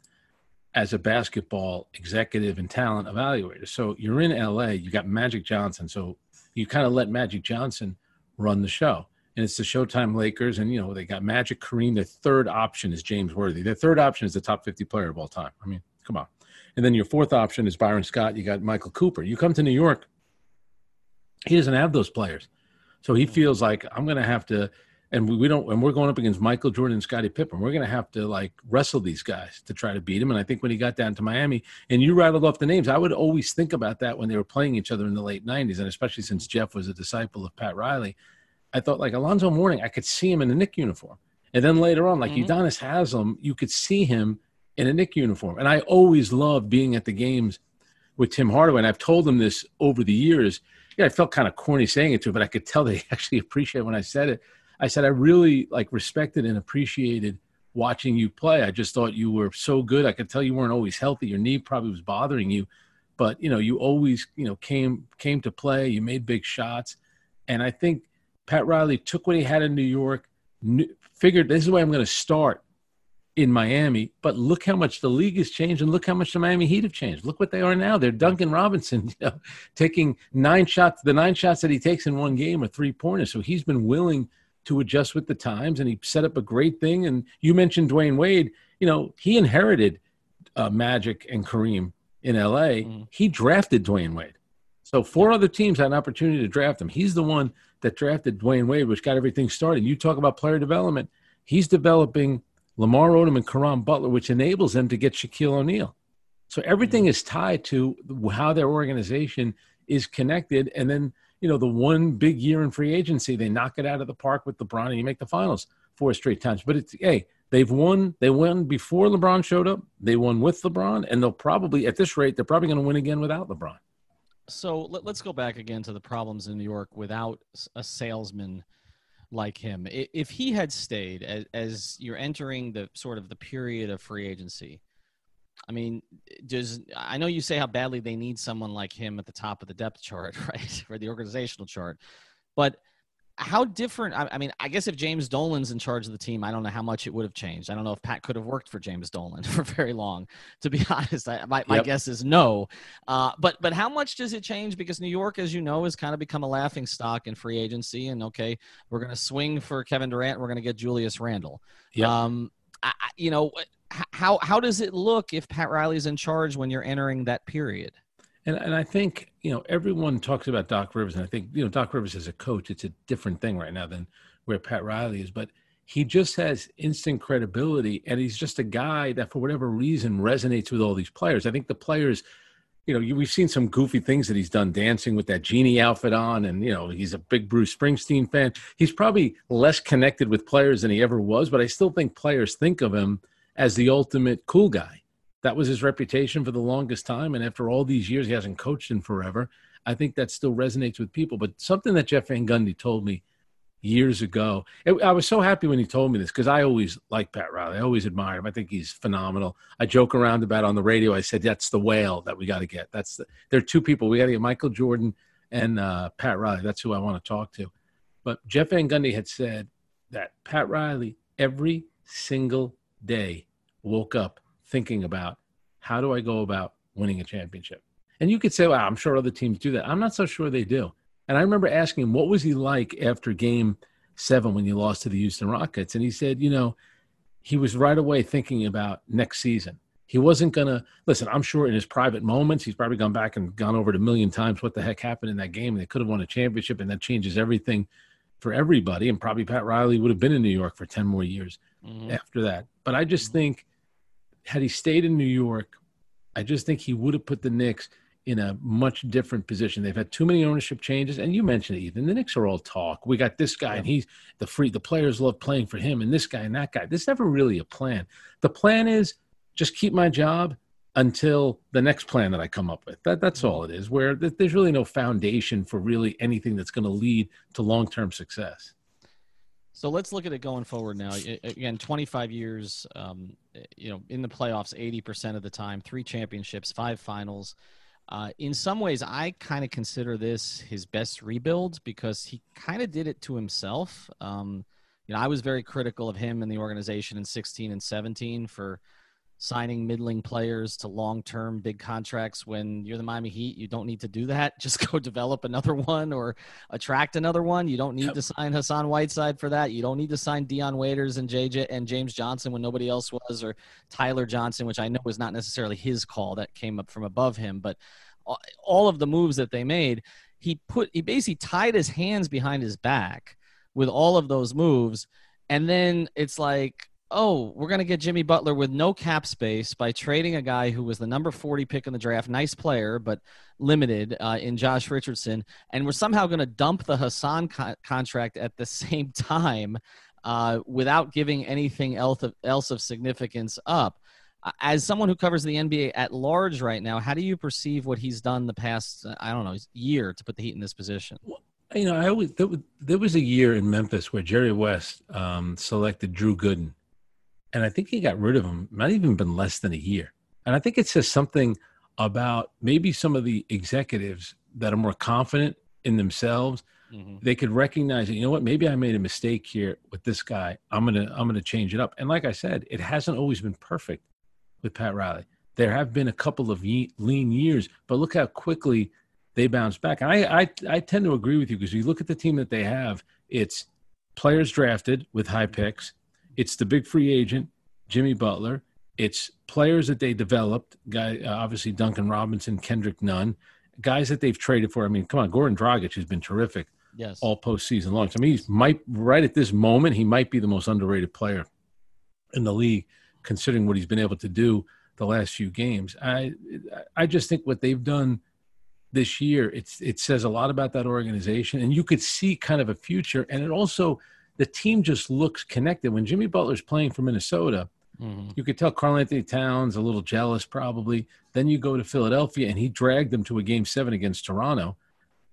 as a basketball executive and talent evaluator. So you're in L A, you got Magic Johnson. So you kind of let Magic Johnson run the show, and it's the Showtime Lakers. And, you know, they got Magic, Kareem. Their third option is James Worthy. Their third option is the top fifty player of all time. I mean, come on. And then your fourth option is Byron Scott. You got Michael Cooper. You come to New York, he doesn't have those players. So he feels like I'm going to have to, and we don't, and we're going up against Michael Jordan and Scottie Pippen. We're going to have to like wrestle these guys to try to beat him. And I think when he got down to Miami, and you rattled off the names, I would always think about that when they were playing each other in the late nineties. And especially since Jeff was a disciple of Pat Riley, I thought like Alonzo Mourning, I could see him in a Knick uniform. And then later on, like mm-hmm. Udonis Haslem, you could see him in a Knick uniform. And I always loved being at the games with Tim Hardaway. And I've told him this over the years. Yeah, I felt kind of corny saying it to him, but I could tell they actually appreciate when I said it. I said, I really like respected and appreciated watching you play. I just thought you were so good. I could tell you weren't always healthy. Your knee probably was bothering you, but you know, you always, you know, came, came to play, you made big shots. And I think Pat Riley took what he had in New York, knew, figured this is where I'm going to start in Miami, but look how much the league has changed and look how much the Miami Heat have changed. Look what they are now. They're Duncan Robinson, you know, taking nine shots. The nine shots that he takes in one game are three pointers. So he's been willing to adjust with the times, and he set up a great thing. And you mentioned Dwayne Wade. You know, he inherited uh, Magic and Kareem in L A. Mm. He drafted Dwayne Wade. So four other teams had an opportunity to draft him. He's the one that drafted Dwayne Wade, which got everything started. You talk about player development. He's developing Lamar Odom and Caron Butler, which enables them to get Shaquille O'Neal. So everything mm. is tied to how their organization is connected. And then, you know, the one big year in free agency, they knock it out of the park with LeBron, and you make the finals four straight times. But it's, hey, they've won. They won before LeBron showed up. They won with LeBron, and they'll probably, at this rate, they're probably going to win again without LeBron. So let, let's go back again to the problems in New York without a salesman like him. If he had stayed, as, as you're entering the sort of the period of free agency, I mean, does I know you say how badly they need someone like him at the top of the depth chart, right, or the organizational chart. But how different – I mean, I guess if James Dolan's in charge of the team, I don't know how much it would have changed. I don't know if Pat could have worked for James Dolan for very long, to be honest. I, my, yep. my guess is no. Uh, but but how much does it change? Because New York, as you know, has kind of become a laughingstock in free agency. And, okay, we're going to swing for Kevin Durant. We're going to get Julius Randle. Yep. Um, I, you know – How how does it look if Pat Riley's in charge when you're entering that period? And and I think, you know, everyone talks about Doc Rivers, and I think, you know, Doc Rivers as a coach, it's a different thing right now than where Pat Riley is, but he just has instant credibility, and he's just a guy that for whatever reason resonates with all these players. I think the players, you know, you, we've seen some goofy things that he's done, dancing with that genie outfit on, and, you know, he's a big Bruce Springsteen fan. He's probably less connected with players than he ever was, but I still think players think of him as the ultimate cool guy. That was his reputation for the longest time, and after all these years, he hasn't coached in forever. I think that still resonates with people. But something that Jeff Van Gundy told me years ago, I was so happy when he told me this, because I always liked Pat Riley. I always admired him. I think he's phenomenal. I joke around about on the radio. I said, that's the whale that we got to get. That's the, there are two people. We got to get Michael Jordan and uh, Pat Riley. That's who I want to talk to. But Jeff Van Gundy had said that Pat Riley every single day woke up thinking about, how do I go about winning a championship? And you could say, well, I'm sure other teams do that. I'm not so sure they do. And I remember asking him, what was he like after game seven when you lost to the Houston Rockets? And he said, you know, he was right away thinking about next season. He wasn't going to – listen, I'm sure in his private moments, he's probably gone back and gone over it a million times what the heck happened in that game. They could have won a championship, and that changes everything for everybody. And probably Pat Riley would have been in New York for ten more years mm-hmm. after that. But I just mm-hmm. think had he stayed in New York, I just think he would have put the Knicks – in a much different position. They've had too many ownership changes. And you mentioned it, Ethan. The Knicks are all talk. We got this guy, and he's the free. The players love playing for him, and this guy and that guy. There's never really a plan. The plan is just keep my job until the next plan that I come up with. That, that's all it is, where there's really no foundation for really anything that's going to lead to long-term success. So let's look at it going forward now. Again, twenty-five years, um, you know, in the playoffs eighty percent of the time, three championships, five finals. Uh, in some ways, I kind of consider this his best rebuild because he kind of did it to himself. Um, you know, I was very critical of him and the organization in sixteen and seventeen for signing middling players to long-term big contracts. When you're the Miami Heat, you don't need to do that. Just go develop another one or attract another one. You don't need yep. to sign Hassan Whiteside for that. You don't need to sign Dion Waiters and J J and James Johnson when nobody else was, or Tyler Johnson, which I know was not necessarily his call. That came up from above him. But all of the moves that they made, he put he basically tied his hands behind his back with all of those moves. And then it's like, oh, we're going to get Jimmy Butler with no cap space by trading a guy who was the number forty pick in the draft, nice player, but limited uh, in Josh Richardson. And we're somehow going to dump the Hassan co- contract at the same time uh, without giving anything else of, else of significance up. As someone who covers the N B A at large right now, how do you perceive what he's done the past, I don't know, year to put the Heat in this position? Well, you know, I always, there was a year in Memphis where Jerry West um, selected Drew Gooden. And I think he got rid of him, not even been less than a year. And I think it says something about maybe some of the executives that are more confident in themselves. Mm-hmm. They could recognize that, you know what, maybe I made a mistake here with this guy. I'm going to I'm gonna change it up. And like I said, it hasn't always been perfect with Pat Riley. There have been a couple of ye- lean years, but look how quickly they bounce back. And I, I, I tend to agree with you because you look at the team that they have, it's players drafted with high picks. It's the big free agent, Jimmy Butler. It's players that they developed, guy uh, obviously Duncan Robinson, Kendrick Nunn, guys that they've traded for. I mean, come on, Goran Dragic has been terrific yes. all postseason long. So, I mean, he might, right at this moment, he might be the most underrated player in the league, considering what he's been able to do the last few games. I I just think what they've done this year, it's it says a lot about that organization, and you could see kind of a future, and it also – the team just looks connected. When Jimmy Butler's playing for Minnesota, mm-hmm. you could tell Karl Anthony Towns a little jealous probably. Then you go to Philadelphia, and he dragged them to a game seven against Toronto.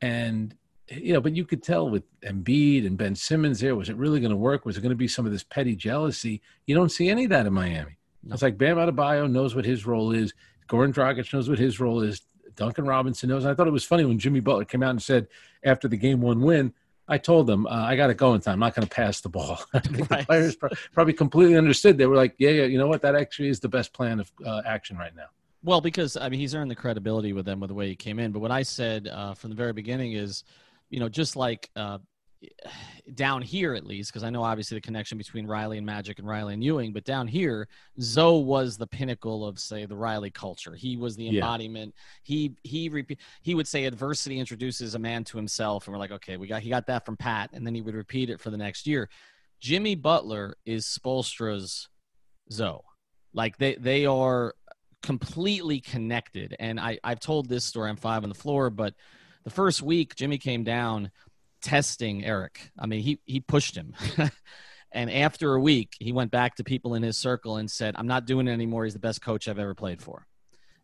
And, you know, but you could tell with Embiid and Ben Simmons there, was it really going to work? Was it going to be some of this petty jealousy? You don't see any of that in Miami. No. It's like Bam Adebayo knows what his role is. Goran Dragic knows what his role is. Duncan Robinson knows. And I thought it was funny when Jimmy Butler came out and said after the game one win, I told them, uh, I got to go in time. I'm not going to pass the ball. I think right. the players pro- probably completely understood. They were like, yeah, yeah, you know what? That actually is the best plan of uh, action right now. Well, because, I mean, he's earned the credibility with them with the way he came in. But what I said uh, from the very beginning is, you know, just like uh, down here at least, because I know obviously the connection between Riley and Magic and Riley and Ewing, but down here, Zoe was the pinnacle of, say, the Riley culture. He was the embodiment. Yeah. He he he would say adversity introduces a man to himself, and we're like, okay, we got he got that from Pat, and then he would repeat it for the next year. Jimmy Butler is Spoelstra's Zoe. Like they they are completely connected. And I I've told this story on Five on the Floor, but the first week Jimmy came down testing Eric. I mean, he he pushed him. And after a week, he went back to people in his circle and said, I'm not doing it anymore. He's the best coach I've ever played for.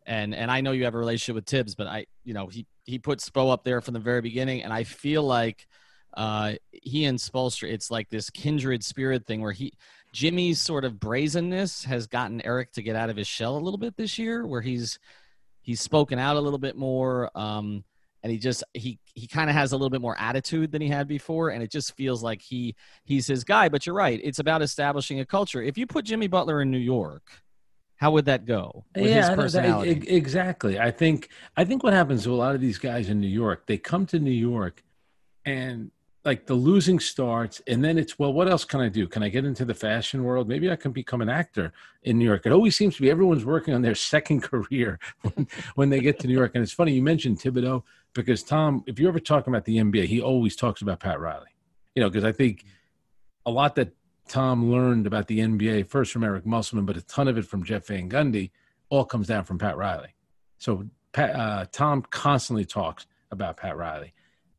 And and I know you have a relationship with Tibbs, but I, you know, he he put Spo up there from the very beginning. And I feel like uh, he and Spoelstra, it's like this kindred spirit thing where he Jimmy's sort of brazenness has gotten Eric to get out of his shell a little bit this year, where he's he's spoken out a little bit more. Um, And he just he he kind of has a little bit more attitude than he had before, and it just feels like he he's his guy. But you're right; it's about establishing a culture. If you put Jimmy Butler in New York, how would that go with yeah, his personality? That, exactly. I think I think what happens to a lot of these guys in New York, they come to New York, and like the losing starts, and then it's, well, what else can I do? Can I get into the fashion world? Maybe I can become an actor in New York. It always seems to be everyone's working on their second career when, when they get to New York. And it's funny you mentioned Thibodeau. Because, Tom, if you're ever talking about the N B A, he always talks about Pat Riley. You know, because I think a lot that Tom learned about the N B A, first from Eric Musselman, but a ton of it from Jeff Van Gundy, all comes down from Pat Riley. So Pat, uh, Tom constantly talks about Pat Riley.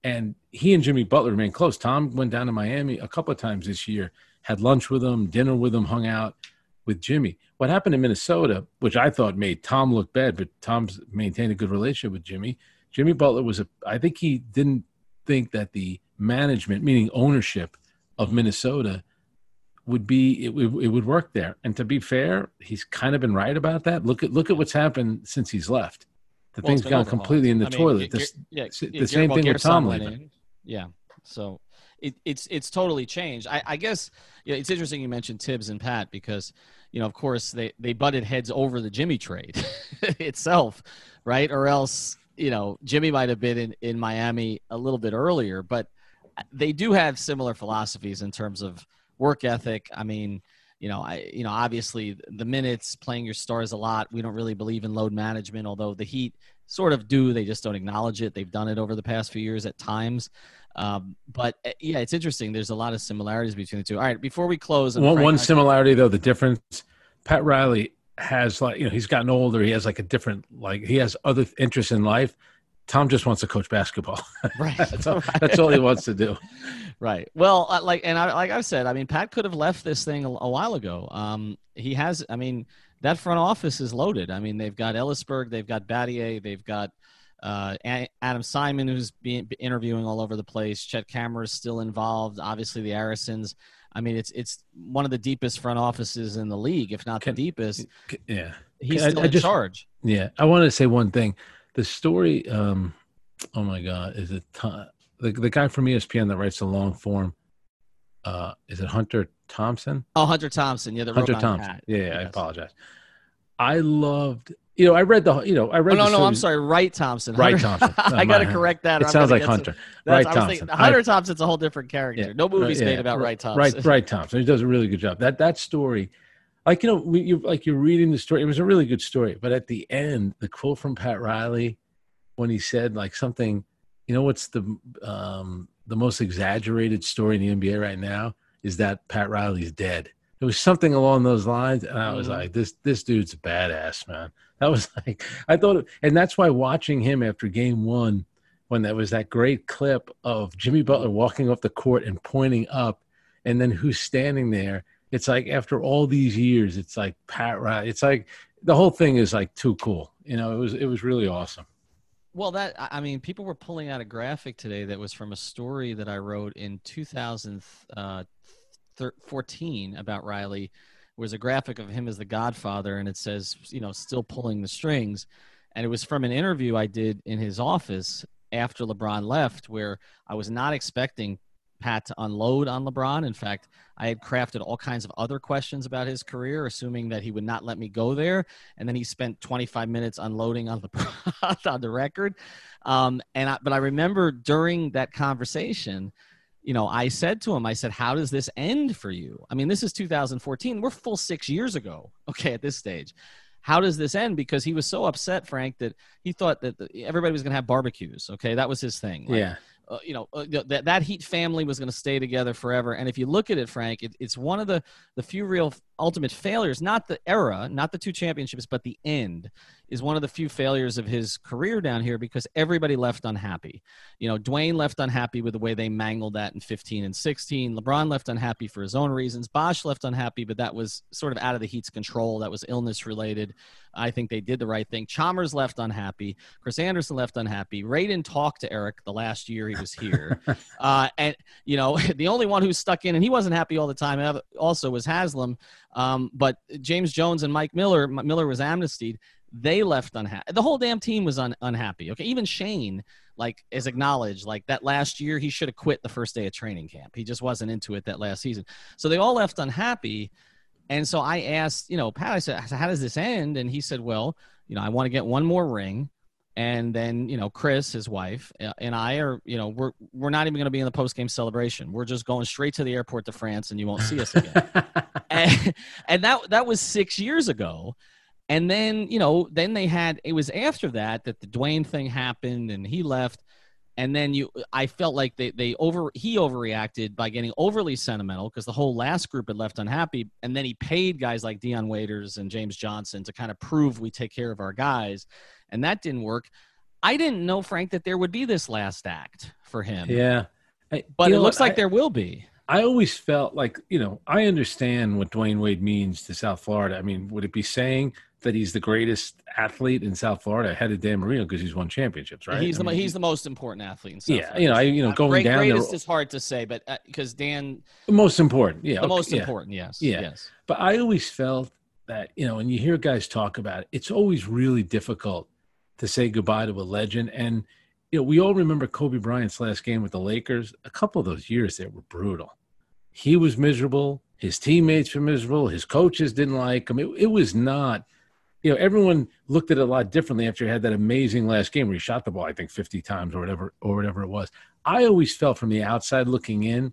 And he and Jimmy Butler remain close. Tom went down to Miami a couple of times this year, had lunch with him, dinner with him, hung out with Jimmy. What happened in Minnesota, which I thought made Tom look bad, but Tom's maintained a good relationship with Jimmy, Jimmy Butler was a – I think he didn't think that the management, meaning ownership of Minnesota, would be – it would work there. And to be fair, he's kind of been right about that. Look at look at what's happened since he's left. The well, thing's gone completely in the I mean, toilet. It, this, yeah, the yeah, same thing with Tom leaving. Yeah, so it, it's it's totally changed. I, I guess yeah, it's interesting you mentioned Tibbs and Pat because, you know, of course, they, they butted heads over the Jimmy trade itself, right, or else – you know, Jimmy might have been in, in Miami a little bit earlier, but they do have similar philosophies in terms of work ethic. I mean, you know, I you know, obviously the minutes, playing your stars a lot. We don't really believe in load management, although the Heat sort of do. They just don't acknowledge it. They've done it over the past few years at times. Um, but, yeah, it's interesting. There's a lot of similarities between the two. All right, before we close. One, Frank, one similarity, though, the difference, Pat Riley – has like, you know, he's gotten older. He has like a different, like he has other interests in life. Tom just wants to coach basketball. Right. that's, all, right. that's all he wants to do. Right. Well, like, and I, like I said, I mean, Pat could have left this thing a, a while ago. Um, he has, I mean, that front office is loaded. I mean, they've got Ellisberg, they've got Battier, they've got uh, Adam Simon, who's being interviewing all over the place. Chet Kammerer's still involved. Obviously the Arisons. I mean, it's it's one of the deepest front offices in the league, if not the deepest. Yeah, he's still in charge. Yeah, I wanted to say one thing. The story, um, oh my God, is it the the guy from E S P N that writes the long form? Uh, is it Hunter Thompson? Oh, Hunter Thompson. Yeah, the Hunter Thompson. Yeah, yeah, I apologize. I loved. You know, I read the, you know, I read. Oh, no, the no, story. I'm sorry. Wright Thompson. Wright Thompson. Oh, I got to correct that. It I'm sounds like Hunter. Some, Wright Thompson. Thinking, Hunter I, Thompson's a whole different character. Yeah, no movies yeah, made about Wright Thompson. Wright, Wright Thompson. He does a really good job. That that story, like, you know, we, you, like you're reading the story. It was a really good story. But at the end, the quote from Pat Riley, when he said like something, you know, what's the um, the most exaggerated story in the N B A right now is that Pat Riley's dead. It was something along those lines, and I was like, "This this dude's a badass, man." That was like, I thought, it, and that's why watching him after Game One, when there was that great clip of Jimmy Butler walking off the court and pointing up, and then who's standing there? It's like after all these years, it's like Pat Riley. It's like the whole thing is like too cool, you know. It was it was really awesome. Well, that I mean, people were pulling out a graphic today that was from a story that I wrote in two thousand fourteen about Riley. Was a graphic of him as the Godfather, and it says, you know, still pulling the strings. And it was from an interview I did in his office after LeBron left, where I was not expecting Pat to unload on LeBron. In fact, I had crafted all kinds of other questions about his career, assuming that he would not let me go there. And then he spent twenty-five minutes unloading on LeBron on the record. Um, and I, but I remember during that conversation, you know, I said to him, I said, how does this end for you? I mean, this is two thousand fourteen. We're full six years ago, okay, at this stage. How does this end? Because he was so upset, Frank, that he thought that the, everybody was going to have barbecues, okay? That was his thing. Like, yeah. Uh, you know, uh, that, that Heat family was going to stay together forever. And if you look at it, Frank, it, it's one of the, the few real ultimate failures, not the era, not the two championships, but the end is one of the few failures of his career down here because everybody left unhappy. You know, Dwayne left unhappy with the way they mangled that in fifteen and sixteen. LeBron left unhappy for his own reasons. Bosh left unhappy, but that was sort of out of the Heat's control. That was illness related. I think they did the right thing. Chalmers left unhappy. Chris Anderson left unhappy. Ray didn't talk to Eric the last year he was here. uh, and, you know, the only one who stuck in, and he wasn't happy all the time also, was Haslam. Um, but James Jones and Mike Miller, Miller was amnestied. They left unhappy. The whole damn team was un- unhappy. Okay, even Shane, like, is acknowledged. Like, that last year, he should have quit the first day of training camp. He just wasn't into it that last season. So they all left unhappy. And so I asked, you know, Pat, I said, how does this end? And he said, well, you know, I want to get one more ring. And then, you know, Chris, his wife, and I are, you know, we're we're not even going to be in the post-game celebration. We're just going straight to the airport to France, and you won't see us again. and and that, that was six years ago. And then, you know, then they had – it was after that that the Dwayne thing happened, and he left. And then you, I felt like they, they over he overreacted by getting overly sentimental because the whole last group had left unhappy. And then he paid guys like Deion Waiters and James Johnson to kind of prove we take care of our guys. And that didn't work. I didn't know, Frank, that there would be this last act for him. Yeah. I, but it looks what, like I, there will be. I always felt like, you know, I understand what Dwayne Wade means to South Florida. I mean, would it be saying – that he's the greatest athlete in South Florida ahead of Dan Marino because he's won championships, right? He's the I mean, he's the most important athlete in South yeah, Florida. Yeah, you know, I, you know, going great, down greatest there, is hard to say, but because uh, Dan the most important, yeah, the okay, most yeah. important, yes, yeah. yes. But I always felt that you know, and you hear guys talk about it, it's always really difficult to say goodbye to a legend. And you know, we all remember Kobe Bryant's last game with the Lakers. A couple of those years there were brutal. He was miserable. His teammates were miserable. His coaches didn't like him. It, it was not. You know, everyone looked at it a lot differently after he had that amazing last game where he shot the ball, I think, fifty times or whatever or whatever it was. I always felt from the outside looking in,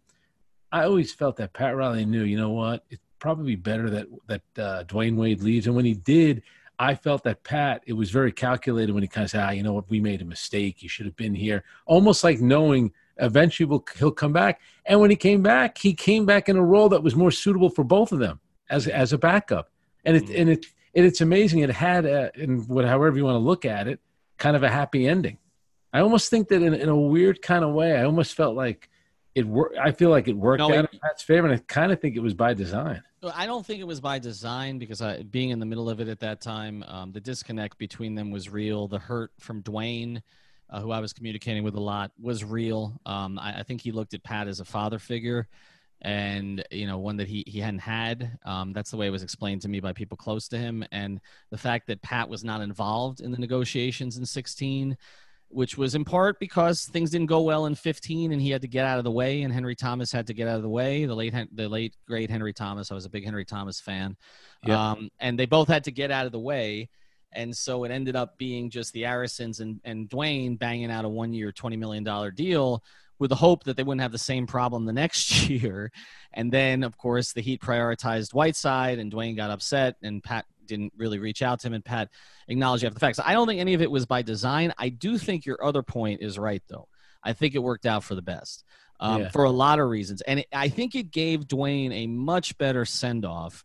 I always felt that Pat Riley knew, you know what, it's probably better that that uh, Dwayne Wade leaves. And when he did, I felt that Pat, it was very calculated when he kind of said, ah, you know what, we made a mistake. You should have been here. Almost like knowing eventually we'll, he'll come back. And when he came back, he came back in a role that was more suitable for both of them as, as a backup. And it, and it, And it's amazing it had, a, and what, however you want to look at it, kind of a happy ending. I almost think that in, in a weird kind of way, I almost felt like it worked. I feel like it worked no, out it, in Pat's favor, and I kind of think it was by design. I don't think it was by design because I, being in the middle of it at that time, um, the disconnect between them was real. The hurt from Dwayne, uh, who I was communicating with a lot, was real. Um, I, I think he looked at Pat as a father figure. And, you know, one that he, he hadn't had. Um, that's the way it was explained to me by people close to him. And the fact that Pat was not involved in the negotiations in sixteen, which was in part because things didn't go well in fifteen and he had to get out of the way and Henry Thomas had to get out of the way. The late, the late great Henry Thomas. I was a big Henry Thomas fan. Yep. Um, and they both had to get out of the way. And so it ended up being just the Arisons and, and Dwayne banging out a one-year twenty million dollars deal with the hope that they wouldn't have the same problem the next year. And then, of course, the Heat prioritized Whiteside, and Dwayne got upset, and Pat didn't really reach out to him, and Pat acknowledged after the fact. So I don't think any of it was by design. I do think your other point is right, though. I think it worked out for the best um, yeah. for a lot of reasons. And it, I think it gave Dwayne a much better send-off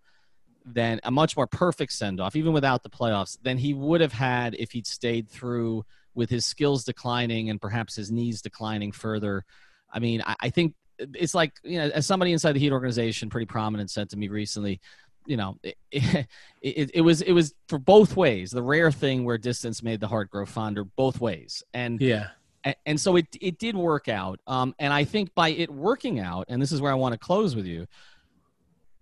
than a much more perfect send-off, even without the playoffs, than he would have had if he'd stayed through with his skills declining and perhaps his knees declining further. I mean, I, I think it's like, you know, as somebody inside the Heat organization, pretty prominent, said to me recently, you know, it, it, it, it was, it was for both ways, the rare thing where distance made the heart grow fonder both ways. And yeah. And, and so it, it did work out. Um, and I think by it working out, and this is where I want to close with you,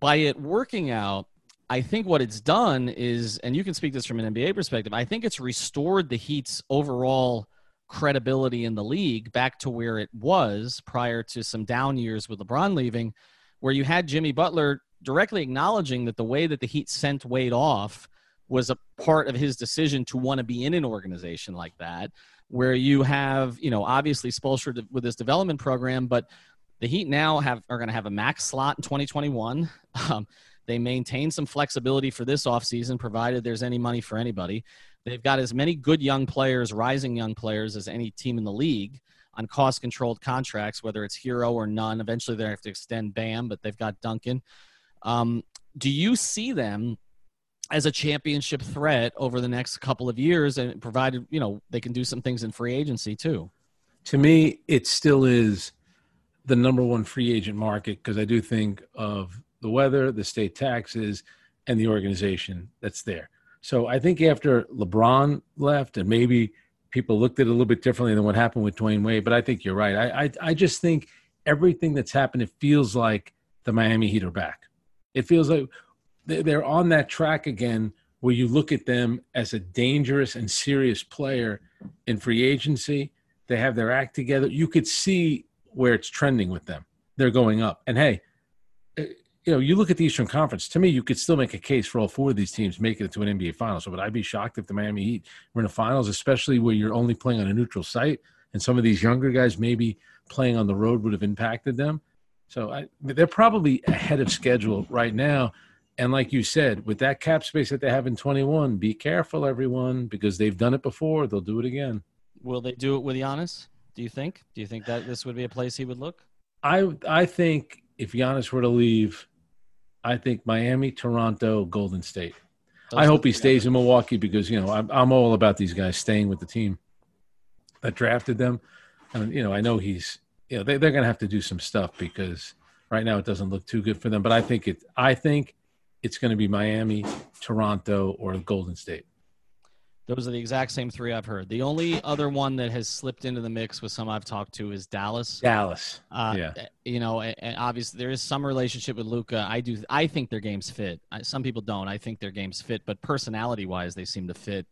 by it working out, I think what it's done is, and you can speak this from an N B A perspective, I think it's restored the Heat's overall credibility in the league back to where it was prior to some down years with LeBron leaving, where you had Jimmy Butler directly acknowledging that the way that the Heat sent Wade off was a part of his decision to want to be in an organization like that, where you have, you know, obviously Spoelstra with his development program, but The Heat now have are going to have a max slot in twenty twenty-one. Um, they maintain some flexibility for this offseason, provided there's any money for anybody. They've got as many good young players, rising young players, as any team in the league on cost-controlled contracts, whether it's Hero or Nunn. Eventually, they have to extend Bam, but they've got Duncan. Um, do you see them as a championship threat over the next couple of years, and provided, you know, they can do some things in free agency too? To me, it still is the number one free agent market, because I do think of the weather, the state taxes, and the organization that's there. So I think after LeBron left, and maybe people looked at it a little bit differently than what happened with Dwayne Wade, but I think you're right. I, I, I just think everything that's happened, it feels like the Miami Heat are back. It feels like they're on that track again where you look at them as a dangerous and serious player in free agency. They have their act together. You could see where it's trending with them. They're going up. And, hey, you know, you look at the Eastern Conference. To me, you could still make a case for all four of these teams making it to an N B A Finals. So would I be shocked if the Miami Heat were in the Finals, especially where you're only playing on a neutral site, and some of these younger guys maybe playing on the road would have impacted them? So I, they're probably ahead of schedule right now. And like you said, with that cap space that they have in twenty-one, be careful, everyone, because they've done it before. They'll do it again. Will they do it with Giannis, do you think? Do you think that this would be a place he would look? I I think if Giannis were to leave, I think Miami, Toronto, Golden State. Those I hope he stays guys. in Milwaukee, because, you know, I'm, I'm all about these guys staying with the team that drafted them. And, you know, I know he's – you know, they, they're going to have to do some stuff, because right now it doesn't look too good for them. But I think it – I think – it's going to be Miami, Toronto, or Golden State. Those are the exact same three I've heard. The only other one that has slipped into the mix with some I've talked to is Dallas. Dallas, uh, yeah. You know, and obviously there is some relationship with Luka. I do. I think their games fit. Some people don't. I think their games fit, but personality-wise, they seem to fit.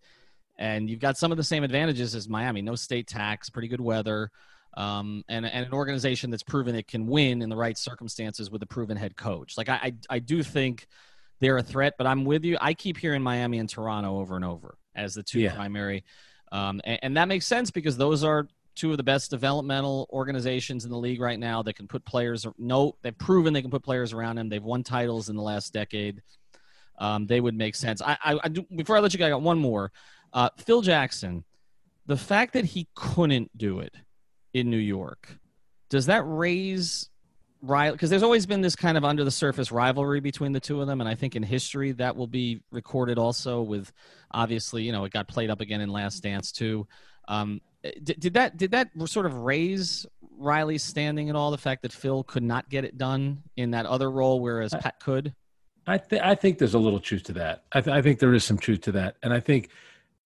And you've got some of the same advantages as Miami. No state tax, pretty good weather, um, and, and an organization that's proven it can win in the right circumstances with a proven head coach. Like, I, I, I do think – they're a threat, but I'm with you. I keep hearing Miami and Toronto over and over as the two yeah. primary. Um, and, and that makes sense, because those are two of the best developmental organizations in the league right now that can put players – no, they've proven they can put players around them. They've won titles in the last decade. Um, they would make sense. I, I, I do, before I let you go, I got one more. Uh, Phil Jackson, the fact that he couldn't do it in New York, does that raise – because there's always been this kind of under-the-surface rivalry between the two of them, and I think in history that will be recorded also with, obviously, you know, it got played up again in Last Dance too. Um, did, did that did that sort of raise Riley's standing at all, the fact that Phil could not get it done in that other role, whereas I, Pat could? I, th- I think there's a little truth to that. I, th- I think there is some truth to that. And I think,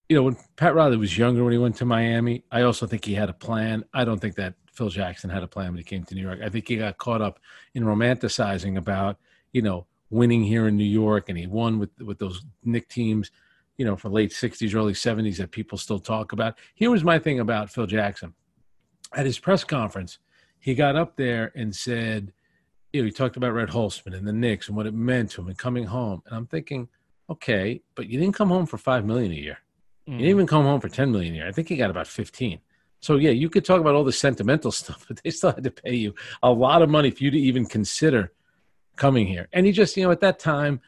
you know, when Pat Riley was younger, when he went to Miami, I also think he had a plan. I don't think that Phil Jackson had a plan when he came to New York. I think he got caught up in romanticizing about, you know, winning here in New York, and he won with, with those Knick teams, you know, from late sixties, early seventies that people still talk about. Here was my thing about Phil Jackson. At his press conference, he got up there and said, you know, he talked about Red Holzman and the Knicks and what it meant to him and coming home. And I'm thinking, okay, but you didn't come home for five million dollars a year. Mm. You didn't even come home for ten million dollars a year. I think he got about fifteen. So, yeah, you could talk about all the sentimental stuff, but they still had to pay you a lot of money for you to even consider coming here. And he just, you know, at that time,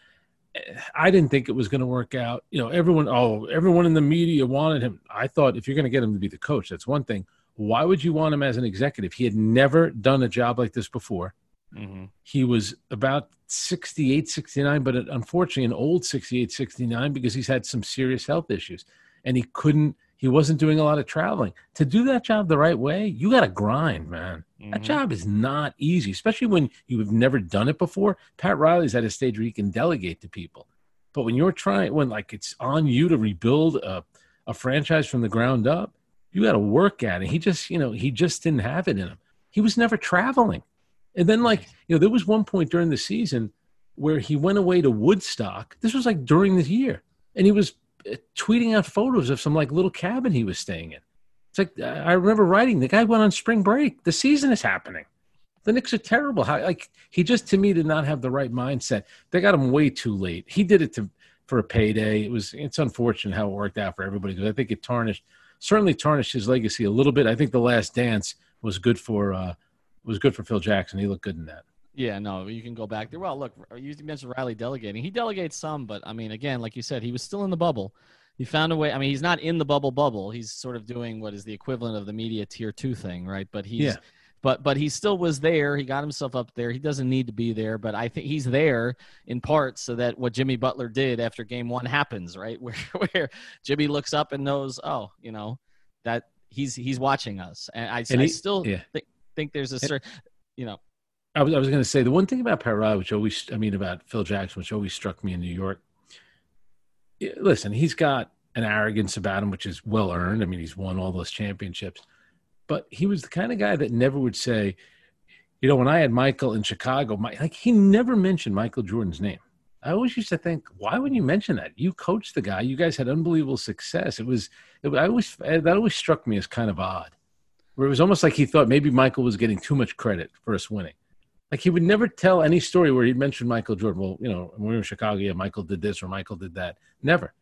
I didn't think it was going to work out. You know, everyone, oh, everyone in the media wanted him. I thought, if you're going to get him to be the coach, that's one thing. Why would you want him as an executive? He had never done a job like this before. Mm-hmm. He was about sixty-eight, sixty-nine, but unfortunately an old sixty-eight, sixty-nine, because he's had some serious health issues. And he couldn't He wasn't doing a lot of traveling. To do that job the right way, you got to grind, man. Mm-hmm. That job is not easy, especially when you have never done it before. Pat Riley's at a stage where you can delegate to people. But when you're trying, when like it's on you to rebuild a, a franchise from the ground up, you got to work at it. He just, you know, he just didn't have it in him. He was never traveling. And then, like, you know, there was one point during the season where he went away to Woodstock. This was like during the year. And he was tweeting out photos of some like little cabin he was staying in. It's like, I remember writing, the guy went on spring break. The season is happening. The Knicks are terrible. How, like, he just, to me, did not have the right mindset. They got him way too late. He did it to, for a payday. It was, it's unfortunate how it worked out for everybody, because I think it tarnished, certainly tarnished his legacy a little bit. I think The Last Dance was good for, uh, was good for Phil Jackson. He looked good in that. Yeah, no, you can go back there. Well, look, you mentioned Riley delegating. He delegates some, but, I mean, again, like you said, he was still in the bubble. He found a way. I mean, he's not in the bubble bubble. He's sort of doing what is the equivalent of the media tier two thing, right? But he's, yeah. but but he still was there. He got himself up there. He doesn't need to be there, but I think he's there in part so that what Jimmy Butler did after game one happens, right? Where where Jimmy looks up and knows, oh, you know, that he's he's watching us. And I, and I he, still yeah. think, think there's a certain, you know. I was I was going to say the one thing about Pat Riley, which always I mean about Phil Jackson, which always struck me in New York. Listen, he's got an arrogance about him, which is well earned. I mean, he's won all those championships, but he was the kind of guy that never would say, you know, when I had Michael in Chicago, my, like he never mentioned Michael Jordan's name. I always used to think, why wouldn't you mention that? You coached the guy. You guys had unbelievable success. It was, it, I always that always struck me as kind of odd, where it was almost like he thought maybe Michael was getting too much credit for us winning. Like he would never tell any story where he mentioned Michael Jordan. Well, you know, when we were in Chicago, yeah, Michael did this or Michael did that. Never.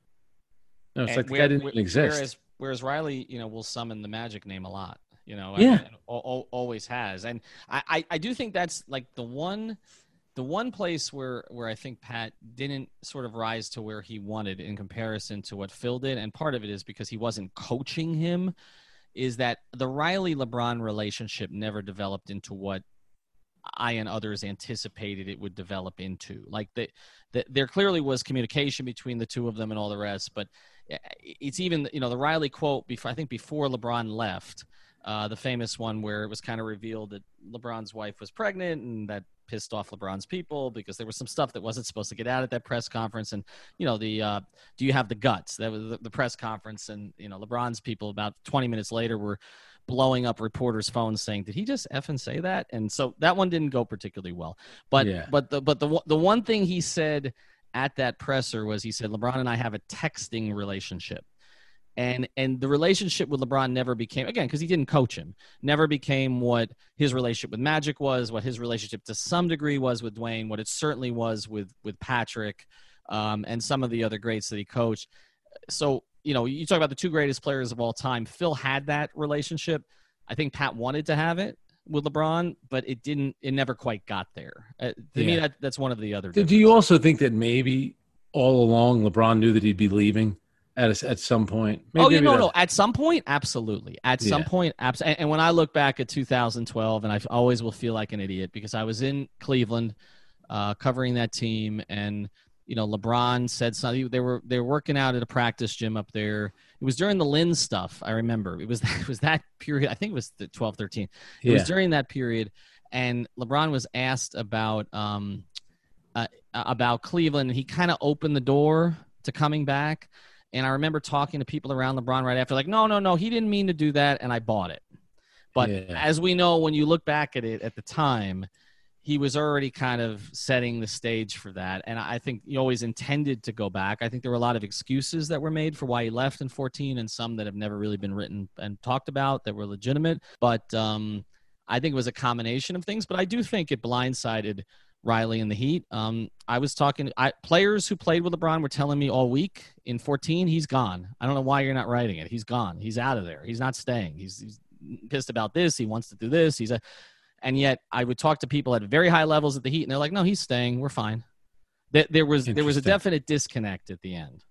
No, it's and like the where, guy didn't where, even exist. Whereas, whereas Riley, you know, will summon the Magic name a lot. You know, yeah. I mean, always has. And I, I, I do think that's like the one, the one place where where I think Pat didn't sort of rise to where he wanted in comparison to what Phil did. And part of it is because he wasn't coaching him. Is that the Riley-LeBron relationship never developed into what I and others anticipated it would develop into. Like the, the, there clearly was communication between the two of them and all the rest, but it's even, you know, the Riley quote before, I think before LeBron left, uh, the famous one where it was kind of revealed that LeBron's wife was pregnant and that pissed off LeBron's people because there was some stuff that wasn't supposed to get out at that press conference. And, you know, the, uh, do you have the guts? That was the, the press conference. And, you know, LeBron's people about twenty minutes later were blowing up reporters' phones saying, did he just effing say that? And so that one didn't go particularly well. But yeah. but the but the the one thing he said at that presser was he said, LeBron and I have a texting relationship. And and the relationship with LeBron never became, again, because he didn't coach him, never became what his relationship with Magic was, what his relationship to some degree was with Dwayne, what it certainly was with, with Patrick um, and some of the other greats that he coached. So, you know, you talk about the two greatest players of all time. Phil had that relationship. I think Pat wanted to have it with LeBron, but it didn't, it never quite got there. Uh, to yeah. me, that, that's one of the other. Do you also think that maybe all along LeBron knew that he'd be leaving at a, at some point? Maybe, oh, yeah, maybe no, that's... no. At some point, absolutely. At yeah. some point, absolutely. And when I look back at two thousand twelve, and I always will feel like an idiot because I was in Cleveland uh, covering that team, and you know, LeBron said something. They were they were working out at a practice gym up there. It was during the Lynn stuff. I remember it was it was that period. I think it was the twelve thirteen. It yeah. was during that period, and LeBron was asked about um uh, about Cleveland, and he kind of opened the door to coming back. And I remember talking to people around LeBron right after, like, no, no, no, he didn't mean to do that, and I bought it. But yeah. as we know, when you look back at it at the time, he was already kind of setting the stage for that. And I think he always intended to go back. I think there were a lot of excuses that were made for why he left in fourteen and some that have never really been written and talked about that were legitimate. But um, I think it was a combination of things. But I do think it blindsided Riley in the Heat. Um, I was talking I, players who played with LeBron were telling me all week in fourteen, he's gone. I don't know why you're not writing it. He's gone. He's out of there. He's not staying. He's, he's pissed about this. He wants to do this. He's a... And yet I would talk to people at very high levels at the Heat, and they're like, no, he's staying. We're fine. There, there was there was a definite disconnect at the end.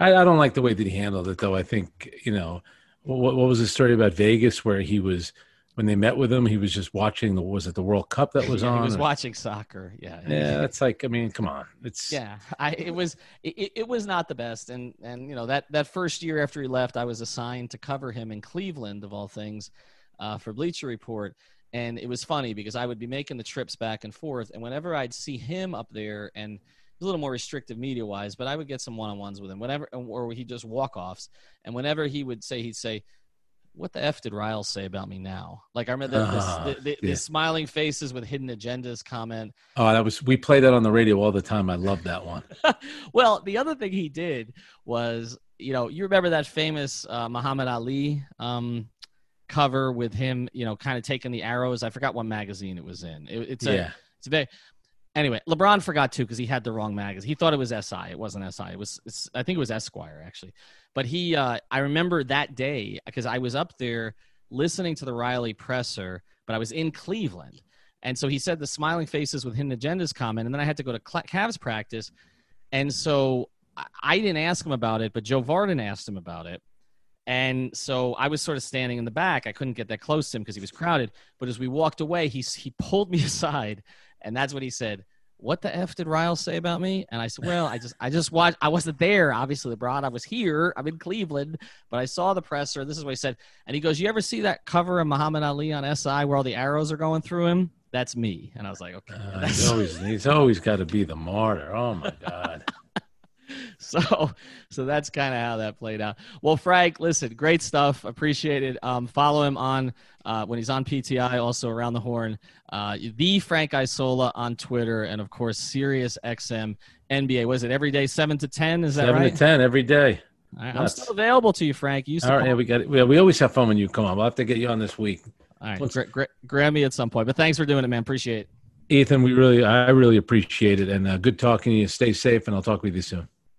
I, I don't like the way that he handled it, though. I think, you know, what, what was the story about Vegas where he was – when they met with him, he was just watching the was it the World Cup that was yeah, on? He was or, watching soccer. Yeah, yeah. That's like, I mean, come on. It's yeah. I it was it, it was not the best, and and you know that that first year after he left, I was assigned to cover him in Cleveland of all things, uh, for Bleacher Report. And it was funny because I would be making the trips back and forth, and whenever I'd see him up there, and it was a little more restrictive media-wise, but I would get some one-on-ones with him, whenever, or he'd just walk-offs. And whenever he would say, he'd say, what the F did Riles say about me now? Like I remember the, uh, the, the, yeah. the smiling faces with hidden agendas comment. Oh, that was, we play that on the radio all the time. I love that one. Well, the other thing he did was, you know, you remember that famous uh, Muhammad Ali um, cover with him, you know, kind of taking the arrows. I forgot what magazine it was in. It, it's a, yeah. it's a very, anyway, LeBron forgot too, cause he had the wrong magazine. He thought it was S I. It wasn't S I. It was, it's, I think it was Esquire actually. But he, uh, I remember that day because I was up there listening to the Riley presser but I was in Cleveland. And so he said the smiling faces with hidden agendas comment, and then I had to go to Cavs practice. And so I didn't ask him about it, but Joe Varden asked him about it. And so I was sort of standing in the back. I couldn't get that close to him because he was crowded. But as we walked away, he, he pulled me aside, and that's what he said. What the F did Riles say about me? And I said, well, I just I just watched. I wasn't there, obviously, LeBron. I was here. I'm in Cleveland. But I saw the presser. This is what he said. And he goes, you ever see that cover of Muhammad Ali on S I where all the arrows are going through him? That's me. And I was like, okay. Uh, he's always, he's always got to be the martyr. Oh, my God. So, so that's kind of how that played out. Well, Frank, listen, great stuff. Appreciate it. Um, follow him on uh, when he's on P T I, also Around the Horn, uh, the Frank Isola on Twitter, and of course, SiriusXM N B A. Was it every day, seven to ten? Is that seven right? Seven to ten every day. All right, I'm still available to you, Frank. You. All right, yeah, we got it. We, we always have fun when you come on. We'll have to get you on this week. All right, gra- gra- grab me at some point. But thanks for doing it, man. Appreciate it. Ethan, we really, I really appreciate it, and uh, good talking to you. Stay safe, and I'll talk with you soon.